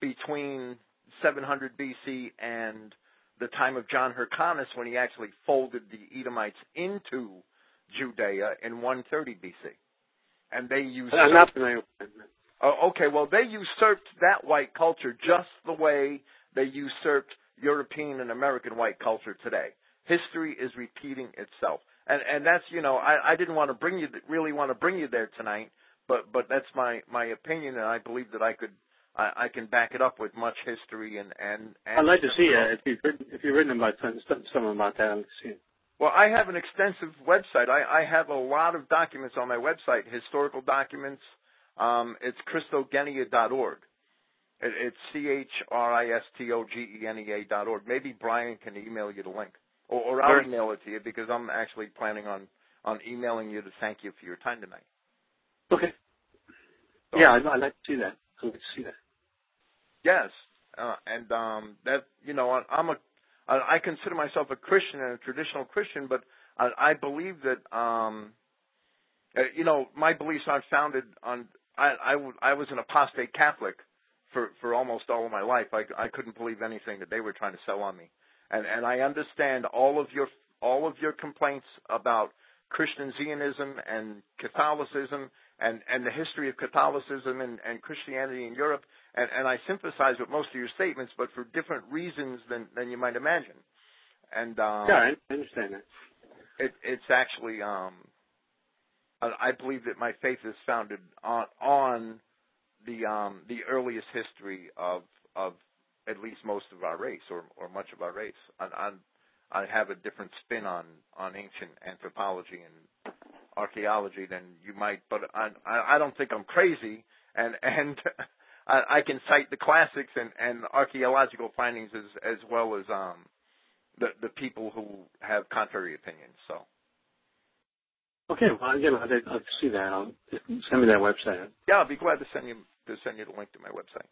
between 700 BC and the time of John Hyrcanus, when he actually folded the Edomites into Judea in 130 BC. And they usurped... I'm not familiar with that. Oh, okay, well, they usurped that white culture just the way they usurped European and American white culture today. History is repeating itself. And that's, you know, I didn't want to bring you, really want to bring you there tonight, but that's my opinion, and I believe that I can back it up with much history and I'd like to see it. If you've written about some about that, I'd like to see it. Well, I have an extensive website. I have a lot of documents on my website, historical documents. It's christogenia.org. It's CHRISTOGENEA.org. Maybe Brian can email you the link. Or I'll email it to you, because I'm actually planning on emailing you to thank you for your time tonight. Okay. So, yeah, I'd like to see that. I'd like to see that. Yes. That, you know, I consider myself a Christian and a traditional Christian, but I believe that, you know, my beliefs aren't founded on, I was an apostate Catholic for almost all of my life. I couldn't believe anything that they were trying to sell on me. And I understand all of your complaints about Christian Zionism and Catholicism and the history of Catholicism and Christianity in Europe, and I sympathize with most of your statements, but for different reasons than you might imagine. And yeah, I understand that. It's actually I believe that my faith is founded on the earliest history of at least most of our race, or much of our race. I have a different spin on ancient anthropology and archaeology than you might, but I don't think I'm crazy, and I can cite the classics and archaeological findings as well as the people who have contrary opinions. So. Okay, well, again, I'll see that. I'll send me that website. Yeah, I'll be glad to send you the link to my website.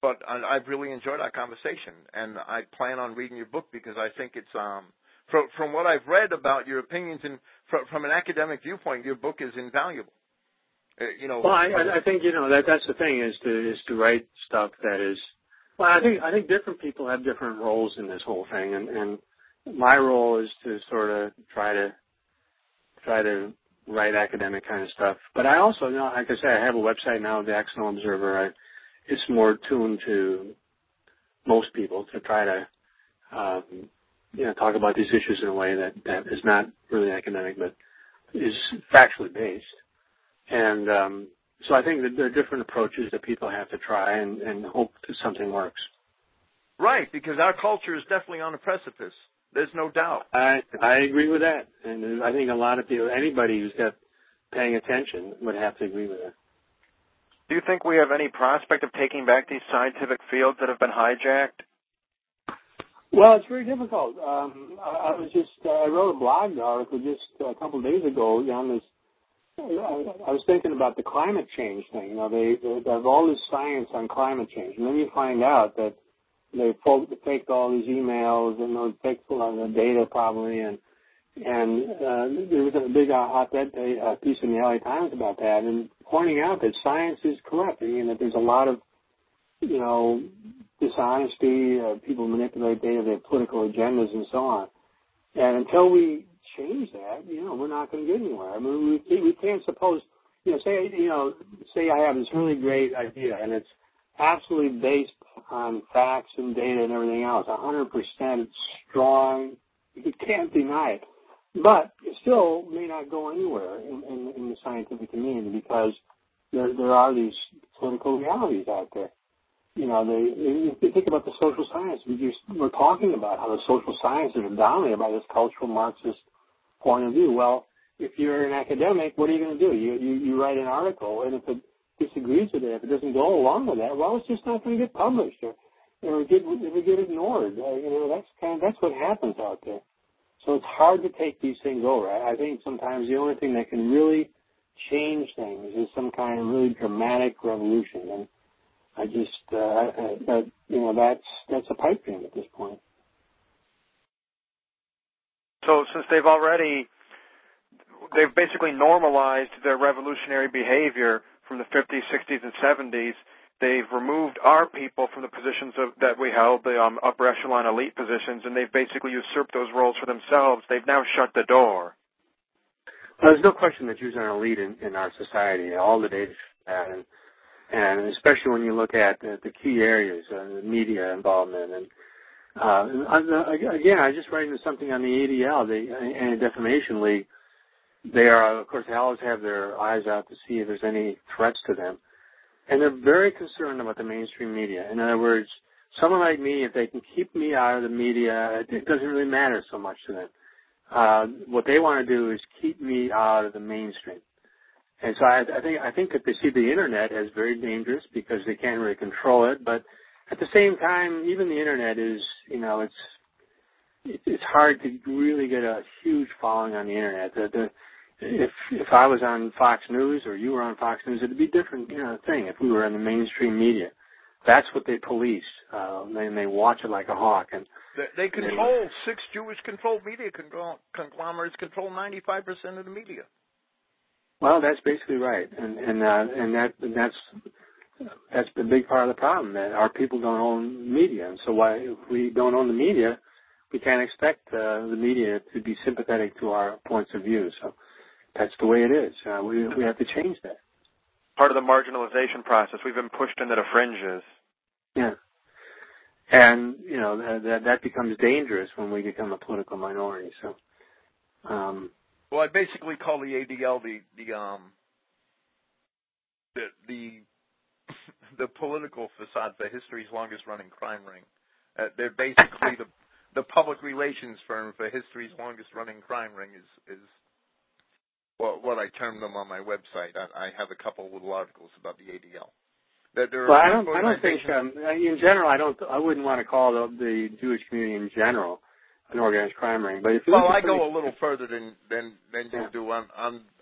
But I've really enjoyed our conversation, and I plan on reading your book, because I think it's from what I've read about your opinions and from an academic viewpoint, your book is invaluable. You know. Well, I think, you know, that's the thing, is to write stuff that is. Well, I think different people have different roles in this whole thing, and my role is to sort of try to write academic kind of stuff. But I also, you know, like I said, I have a website now, The Occidental Observer. It's more tuned to most people to try to, you know, talk about these issues in a way that is not really academic, but is factually based. And so I think that there are different approaches that people have to try and hope that something works. Right, because our culture is definitely on the precipice. There's no doubt. I agree with that. And I think a lot of people, anybody who's got paying attention would have to agree with that. Do you think we have any prospect of taking back these scientific fields that have been hijacked? Well, it's very difficult. I wrote a blog article just a couple of days ago on this. I was thinking about the climate change thing. You know, they have all this science on climate change, and then you find out that they faked all these emails and they faked a lot of the data probably, and there was a big op-ed piece in the LA Times about that, and pointing out that science is corrupt. I mean, that there's a lot of, you know, dishonesty, people manipulate data, their political agendas and so on. And until we change that, you know, we're not going to get anywhere. I mean, we can't suppose, you know, say I have this really great idea, and it's absolutely based on facts and data and everything else, 100% strong. You can't deny it. But it still may not go anywhere in the scientific community, because there are these political realities out there. You know, if you think about the social science, we're talking about how the social sciences are dominated by this cultural Marxist point of view. Well, if you're an academic, what are you going to do? You write an article, and if it disagrees with it, if it doesn't go along with that, well, it's just not going to get published, or it would get ignored. You know, that's what happens out there. So it's hard to take these things over. I think sometimes the only thing that can really change things is some kind of really dramatic revolution. And I just, that's a pipe dream at this point. So since they've basically normalized their revolutionary behavior from the 50s, 60s, and 70s, they've removed our people from the positions that we held, the upper echelon elite positions, and they've basically usurped those roles for themselves. They've now shut the door. Well, there's no question that Jews are an elite in our society. All the data, and especially when you look at the key areas, the media involvement, and again, I just read into something on the ADL, the Anti-Defamation League. They are, of course, they always have their eyes out to see if there's any threats to them. And they're very concerned about the mainstream media. In other words, someone like me, if they can keep me out of the media, it doesn't really matter so much to them. What they want to do is keep me out of the mainstream. And so I think that they see the internet as very dangerous because they can't really control it. But at the same time, even the internet is, it's hard to really get a huge following on the internet. If I was on Fox News or you were on Fox News, it'd be a different thing if we were in the mainstream media. That's what they police, and they watch it like a hawk. And they control six Jewish-controlled media conglomerates control 95% of the media. Well, that's basically right, and that's the big part of the problem, that our people don't own media, and so if we don't own the media, we can't expect the media to be sympathetic to our points of view. So that's the way it is. We have to change that. Part of the marginalization process. We've been pushed into the fringes. Yeah. And, that becomes dangerous when we become a political minority. So, well, I basically call the ADL the political facade for history's longest running crime ring. They're basically the public relations firm for history's longest running crime ring is what I term them on my website. I have a couple of little articles about the ADL. In general, I wouldn't want to call the Jewish community in general an organized crime ring. But I go a little further than you do.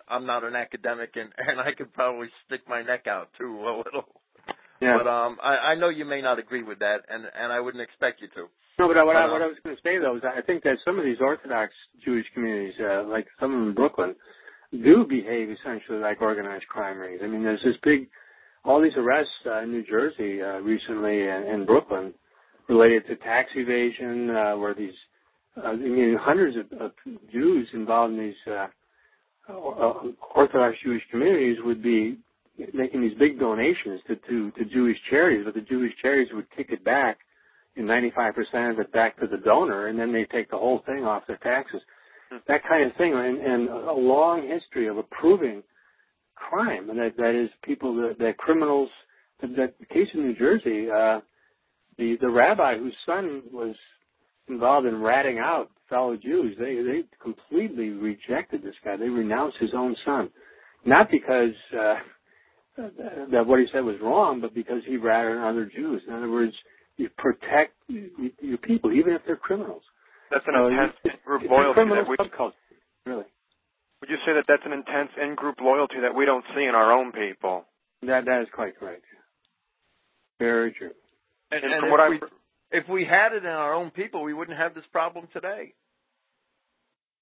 I'm not an academic, and I could probably stick my neck out too a little. Yeah. But I know you may not agree with that, and I wouldn't expect you to. No, but what I was going to say, though, is I think that some of these Orthodox Jewish communities, like some of them in Brooklyn, do behave essentially like organized crime rings. I mean, there's this all these arrests in New Jersey recently and Brooklyn related to tax evasion, where these hundreds of Jews involved in these Orthodox Jewish communities would be making these big donations to Jewish charities, but the Jewish charities would kick it back, in 95% of it back to the donor, and then they take the whole thing off their taxes. That kind of thing, and a long history of approving crime, and that is people, that criminals, that case in New Jersey, the rabbi whose son was involved in ratting out fellow Jews, they completely rejected this guy. They renounced his own son, not because that what he said was wrong, but because he ratted on other Jews. In other words, you protect your people, even if they're criminals. That's an intense group loyalty. Really. Would you say that that's an intense in-group loyalty that we don't see in our own people? That is quite correct. Very true. And from if we had it in our own people, we wouldn't have this problem today.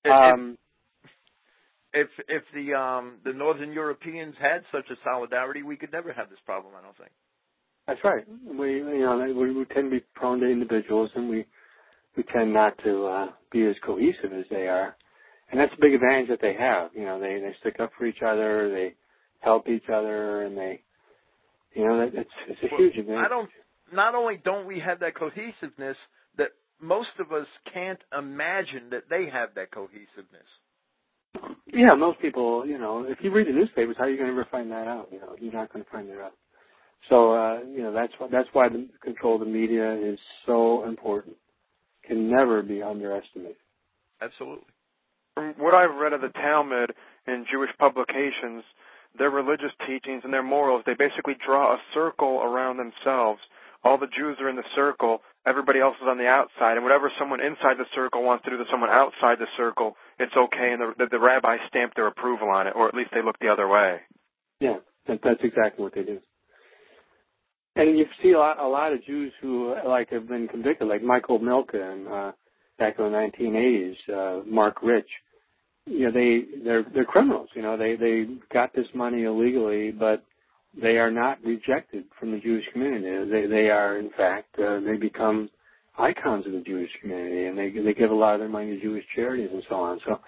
If the Northern Europeans had such a solidarity, we could never have this problem, I don't think. That's right. We tend to be prone to individuals, and we tend not to be as cohesive as they are, and that's a big advantage that they have. They stick up for each other, they help each other, and it's a huge advantage. Not only don't we have that cohesiveness, that most of us can't imagine that they have that cohesiveness. Yeah, most people. If you read the newspapers, how are you going to ever find that out? You're not going to find it out. So, that's why the control of the media is so important. Can never be underestimated. Absolutely. From what I've read of the Talmud in Jewish publications, their religious teachings and their morals, they basically draw a circle around themselves. All the Jews are in the circle. Everybody else is on the outside. And whatever someone inside the circle wants to do to someone outside the circle it's okay, and the rabbis stamped their approval on it, or at least they looked the other way. Yeah, that's exactly what they do. And you see a lot of Jews who like have been convicted, like Michael Milken back in the 1980s, Mark Rich. You know, they're criminals. You know, they got this money illegally, but they are not rejected from the Jewish community. They are, in fact, they become icons of the Jewish community, and they give a lot of their money to Jewish charities and so on. So,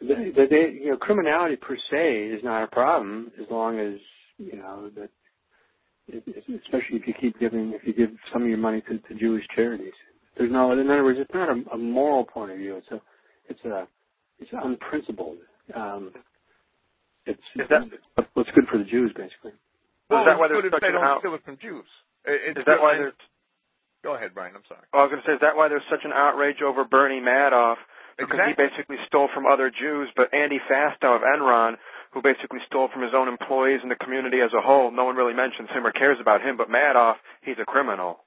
you know, criminality per se is not a problem as long as, you know, that. Especially if you keep giving, if you give some of your money to Jewish charities. There's no, in other words, it's not a moral point of view. It's unprincipled. It's what's good for the Jews, basically. Well, is that why there's such an outcry from Jews? Go ahead, Brian. I'm sorry. I was going to say, is that why there's such an outrage over Bernie Madoff? Because he basically stole from other Jews, but Andy Fastow of Enron, who basically stole from his own employees and the community as a whole. No one really mentions him or cares about him, but Madoff, he's a criminal.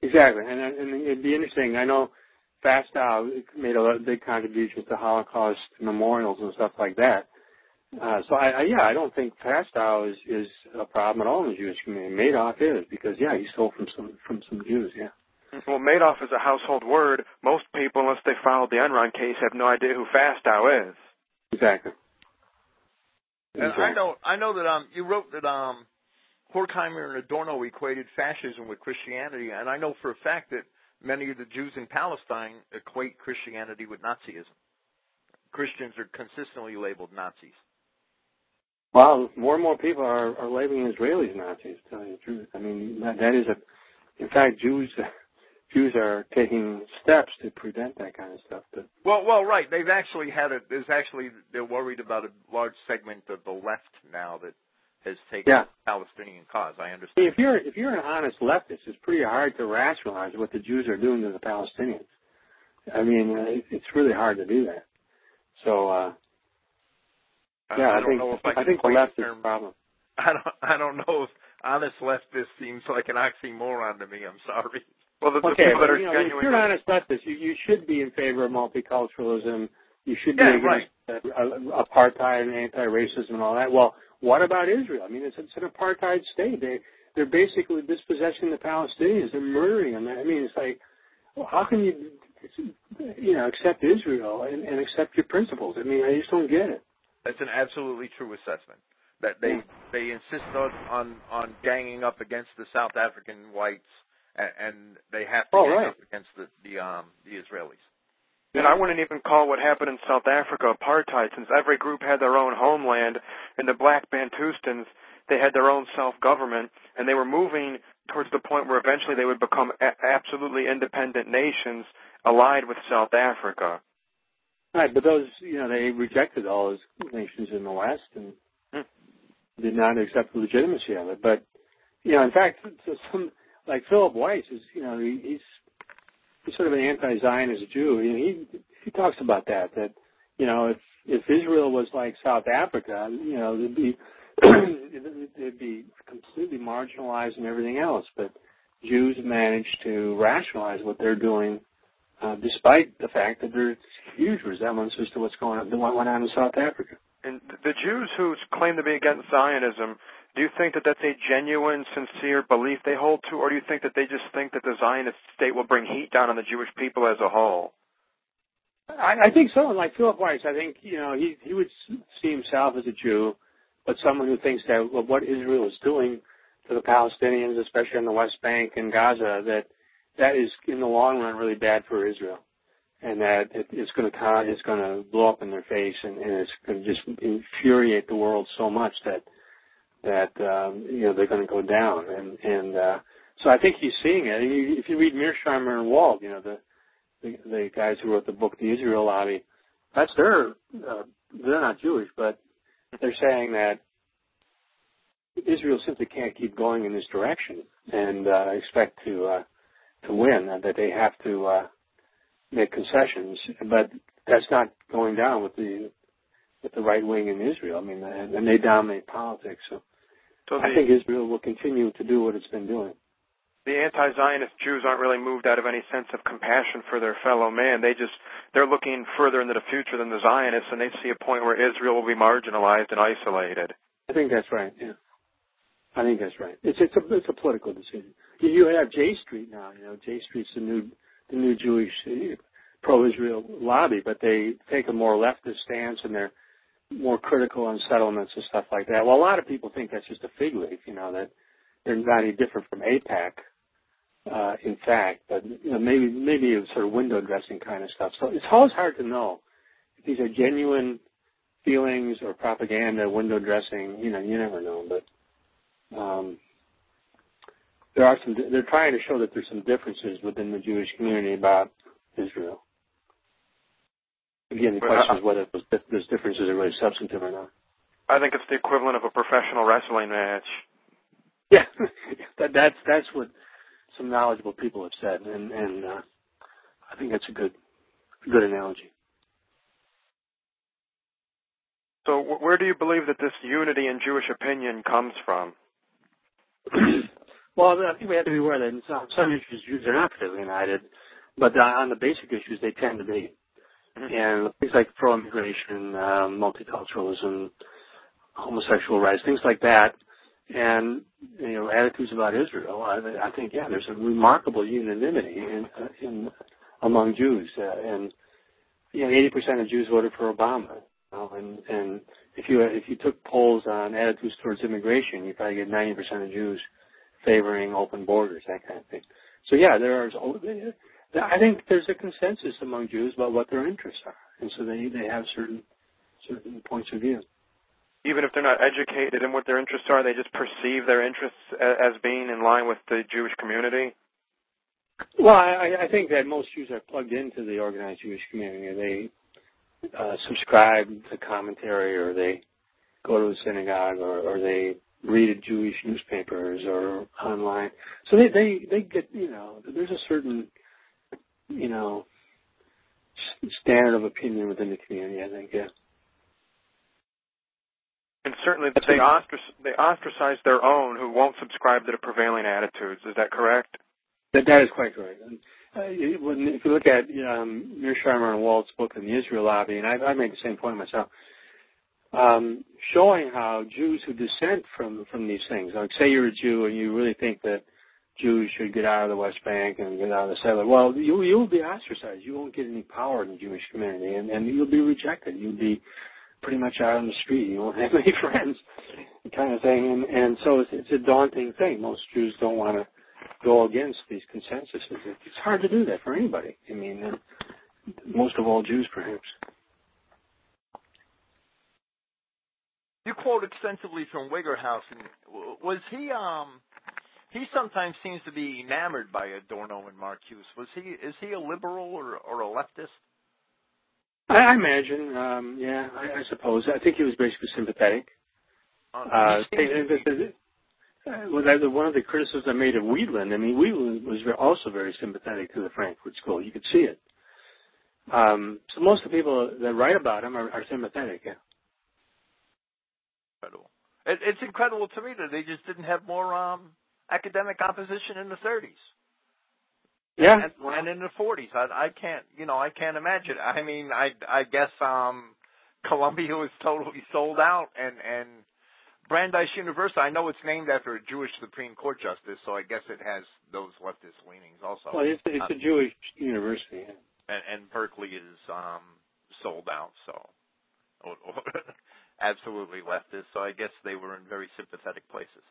Exactly, and it'd be interesting. I know Fastow made a big contributions to Holocaust memorials and stuff like that. I don't think Fastow is a problem at all in the Jewish community. Madoff is, because, yeah, he stole from some Jews, yeah. Well, Madoff is a household word. Most people, unless they followed the Enron case, have no idea who Fastow is. Exactly. And I know that you wrote that Horkheimer and Adorno equated fascism with Christianity, and I know for a fact that many of the Jews in Palestine equate Christianity with Nazism. Christians are consistently labeled Nazis. Well, more and more people are labeling Israelis Nazis, to tell you the truth. I mean, that is in fact, Jews are taking steps to prevent that kind of stuff. Well, right. They've actually had it. There's actually, they're worried about a large segment of the left now that has taken the Palestinian cause. I understand. If you're an honest leftist, it's pretty hard to rationalize what the Jews are doing to the Palestinians. I mean, it's really hard to do that. So, I think the left is a problem. I don't know if honest leftist seems like an oxymoron to me. I'm sorry. Well, if you're honest leftist, you should be in favor of multiculturalism. You should be against apartheid and anti-racism and all that. Well, what about Israel? I mean, it's an apartheid state. They're basically dispossessing the Palestinians. They're murdering them. I mean, it's like, well, how can you accept Israel and accept your principles? I mean, I just don't get it. That's an absolutely true assessment. That they insist on ganging up against the South African whites. And they have to up against the Israelis. And I wouldn't even call what happened in South Africa apartheid, since every group had their own homeland, and the black Bantustans, they had their own self-government, and they were moving towards the point where eventually they would become absolutely independent nations allied with South Africa. Right, but those, you know, they rejected all those nations in the West and did not accept the legitimacy of it. But, you know, in fact, like Philip Weiss is, you know, he's sort of an anti-Zionist Jew. You know, he talks about that you know, if Israel was like South Africa, you know, it'd be completely marginalized and everything else. But Jews manage to rationalize what they're doing, despite the fact that there's huge resemblances to what went on in South Africa. And the Jews who claim to be against Zionism, do you think that that's a genuine, sincere belief they hold to, or do you think that they just think that the Zionist state will bring heat down on the Jewish people as a whole? I think so. Like Philip Weiss, I think, you know, he would see himself as a Jew, but someone who thinks that what Israel is doing to the Palestinians, especially in the West Bank and Gaza, that is in the long run really bad for Israel, and that it's going to blow up in their face, and it's going to just infuriate the world so much that you know, they're going to go down, and so I think he's seeing it. If you read Mearsheimer and Wald, you know, the guys who wrote the book The Israel Lobby, that's they're not Jewish, but they're saying that Israel simply can't keep going in this direction and expect to win, that they have to make concessions, but that's not going down with the right wing in Israel. I mean, and they dominate politics, so I think Israel will continue to do what it's been doing. the anti-Zionist Jews aren't really moved out of any sense of compassion for their fellow man. They're looking further into the future than the Zionists, and they see a point where Israel will be marginalized and isolated. I think that's right, yeah. I think that's right. It's a political decision. You have J Street now. You know, J Street's the new Jewish pro-Israel lobby, but they take a more leftist stance and they're more critical on settlements and stuff like that. Well, a lot of people think that's just a fig leaf. You know, that they're not any different from AIPAC, in fact. But you know, maybe it was sort of window dressing kind of stuff. So it's always hard to know if these are genuine feelings or propaganda, window dressing. You know, you never know, but. They're trying to show that there's some differences within the Jewish community about Israel. Again, the question is whether those differences are really substantive or not. I think it's the equivalent of a professional wrestling match. Yeah, that's what some knowledgeable people have said, and I think that's a good analogy. So, where do you believe that this unity in Jewish opinion comes from? Well, I think we have to be aware that in some issues Jews are not particularly united, but on the basic issues they tend to be. And things like pro-immigration, multiculturalism, homosexual rights, things like that, and you know, attitudes about Israel. I think, yeah, there's a remarkable unanimity in among Jews, and you know, 80% of Jews voted for Obama. And if you took polls on attitudes towards immigration, you probably get 90% of Jews favoring open borders, that kind of thing. So yeah, I think there's a consensus among Jews about what their interests are, and so they have certain points of view. Even if they're not educated in what their interests are, they just perceive their interests as being in line with the Jewish community. Well, I think that most Jews are plugged into the organized Jewish community. They subscribe to commentary, or they go to the synagogue, or they read Jewish newspapers or online. So they get, you know, there's a certain, you know, standard of opinion within the community, I think, yeah. And certainly they ostracize their own who won't subscribe to the prevailing attitudes. Is that correct? That is quite correct. If you look at Mearsheimer and Wald's book on the Israel Lobby, and I made the same point myself, showing how Jews who dissent from these things, like say you're a Jew and you really think that Jews should get out of the West Bank and get out of the settler, well, you'll be ostracized. You won't get any power in the Jewish community, and you'll be rejected. You'll be pretty much out on the street. You won't have any friends, kind of thing. And so it's a daunting thing. Most Jews don't want to go against these consensuses. It's hard to do that for anybody. I mean, most of all Jews, perhaps. You quote extensively from Wiggerhouse. Was he sometimes seems to be enamored by Adorno and Marcuse. Is he a liberal or a leftist? I imagine, yeah, I suppose. I think he was basically sympathetic. Well, that was one of the criticisms I made of Wheatland. I mean, Wheatland was also very sympathetic to the Frankfurt School. You could see it. So most of the people that write about him are sympathetic, yeah. Incredible. It's incredible to me that they just didn't have more academic opposition in the 30s. Yeah. And in the 40s. I can't imagine. I mean, I guess Columbia was totally sold out and Brandeis University, I know it's named after a Jewish Supreme Court justice, so I guess it has those leftist leanings also. Well, it's a Jewish university. Yeah. And Berkeley is sold out, so absolutely leftist, so I guess they were in very sympathetic places.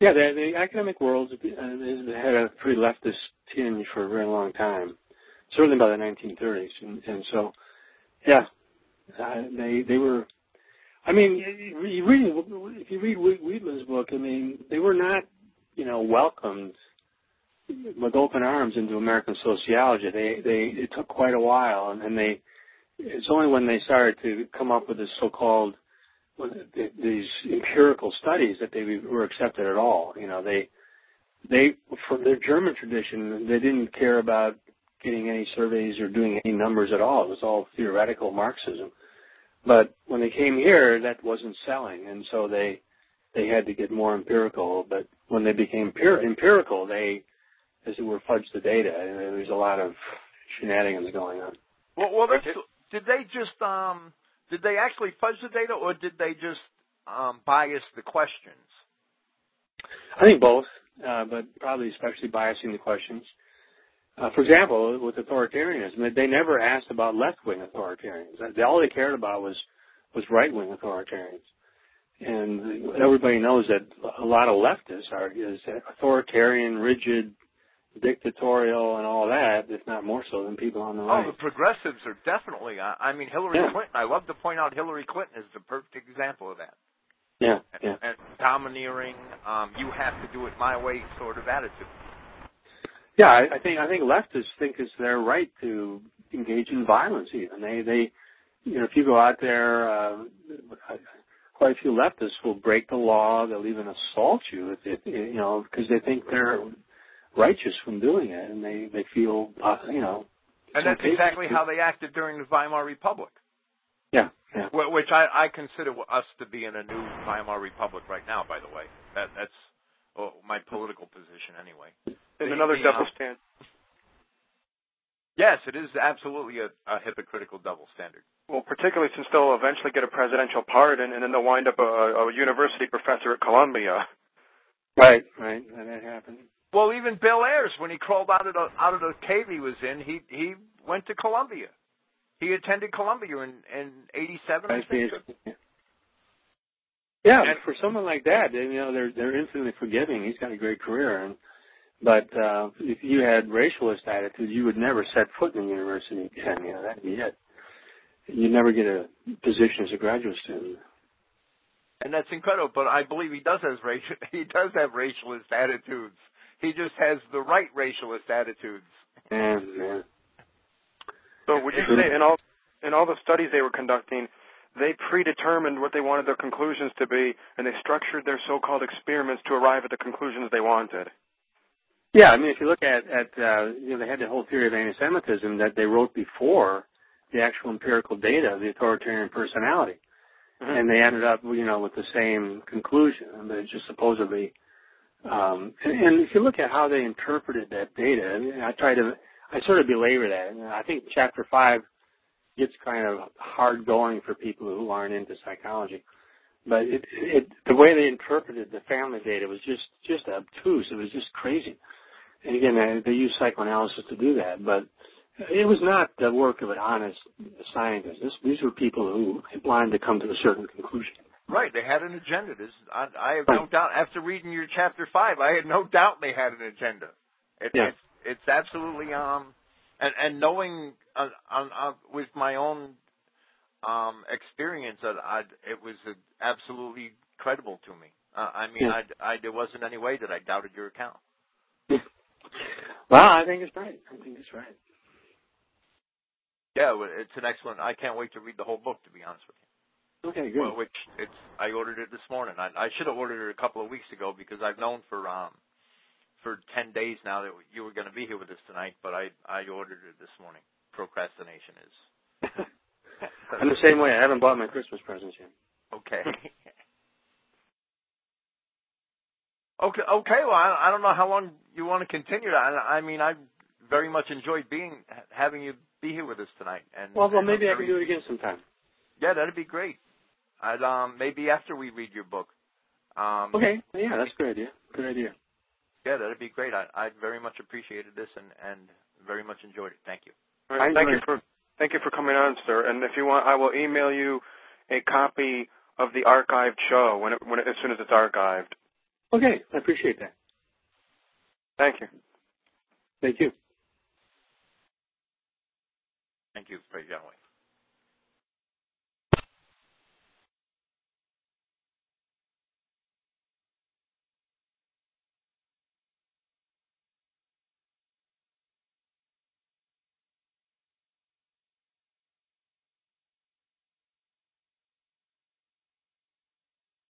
Yeah, the academic world had a pretty leftist tinge for a very long time, certainly by the 1930s. And so, yeah, they were... I mean, if you read Wheatland's book, I mean, they were not, you know, welcomed with open arms into American sociology. It took quite a while, and it's only when they started to come up with this so-called, these empirical studies that they were accepted at all. You know, from their German tradition, they didn't care about getting any surveys or doing any numbers at all. It was all theoretical Marxism. But when they came here, that wasn't selling, and so they they had to get more empirical. But when they became empirical, they, as it were, fudged the data. And there was a lot of shenanigans going on. Well, did they actually fudge the data, or did they just bias the questions? I think both, but probably especially biasing the questions. For example, with authoritarianism, they never asked about left-wing authoritarians. All they cared about was right-wing authoritarians. And everybody knows that a lot of leftists is authoritarian, rigid, dictatorial, and all that, if not more so than people on the right. Oh, the progressives are definitely, I mean, Hillary Clinton, I love to point out Hillary Clinton is the perfect example of that. Yeah, yeah. And domineering, you have to do it my way sort of attitude. Yeah, I think leftists think it's their right to engage in violence even. They you know, if you go out there, quite a few leftists will break the law. They'll even assault you, you know, because they think they're righteous from doing it, and they feel, you know. And that's exactly how they acted during the Weimar Republic. Yeah, yeah. Which I consider us to be in a new Weimar Republic right now, by the way. That's my political position anyway. And another double standard. Yes, it is absolutely a hypocritical double standard. Well, particularly since they'll eventually get a presidential pardon, and then they'll wind up a university professor at Columbia. Right, right, and that happened. Well, even Bill Ayers, when he crawled out of the cave he was in, he went to Columbia. He attended Columbia in 87, I think. Yeah, and for someone like that, you know, they're infinitely forgiving. He's got a great career, but if you had racialist attitude, you would never set foot in the university again. You know, that'd be it. You'd never get a position as a graduate student. And that's incredible. But I believe he does have racialist attitudes. He just has the right racialist attitudes. Mm-hmm. So would you say in all the studies they were conducting, they predetermined what they wanted their conclusions to be, and they structured their so-called experiments to arrive at the conclusions they wanted? Yeah, I mean, if you look at you know, they had the whole theory of anti-Semitism that they wrote before the actual empirical data of the authoritarian personality. Mm-hmm. And they ended up, you know, with the same conclusion. And they just supposedly, and if you look at how they interpreted that data, I mean, I sort of belabor that. And I think Chapter 5 gets kind of hard going for people who aren't into psychology. But the way they interpreted the family data was just obtuse. It was just crazy. And again, they use psychoanalysis to do that. But it was not the work of an honest scientist. These were people who wanted to come to a certain conclusion. Right. They had an agenda. I have no doubt. After reading your Chapter 5, I had no doubt they had an agenda. It's absolutely and knowing with my own experience that it was absolutely credible to me. There wasn't any way that I doubted your account. Well, I think it's right. Yeah, it's an excellent. I can't wait to read the whole book, to be honest with you. Okay, good. Well, I ordered it this morning. I should have ordered it a couple of weeks ago because I've known for 10 days now that you were going to be here with us tonight, but I ordered it this morning. Procrastination is. I'm the same way. I haven't bought my Christmas presents yet. Okay. Okay. Well, I don't know how long you want to continue that. I mean, I very much enjoyed having you be here with us tonight. And well, maybe I can do it again sometime. Yeah, that'd be great. I'd maybe after we read your book. Okay. Yeah, that's a good idea. Yeah, that'd be great. I very much appreciated this and very much enjoyed it. Thank you. All right. Thank you for coming on, sir. And if you want, I will email you a copy of the archived show as soon as it's archived. Okay, I appreciate that. Thank you. Thank you. Thank you, President Janeway.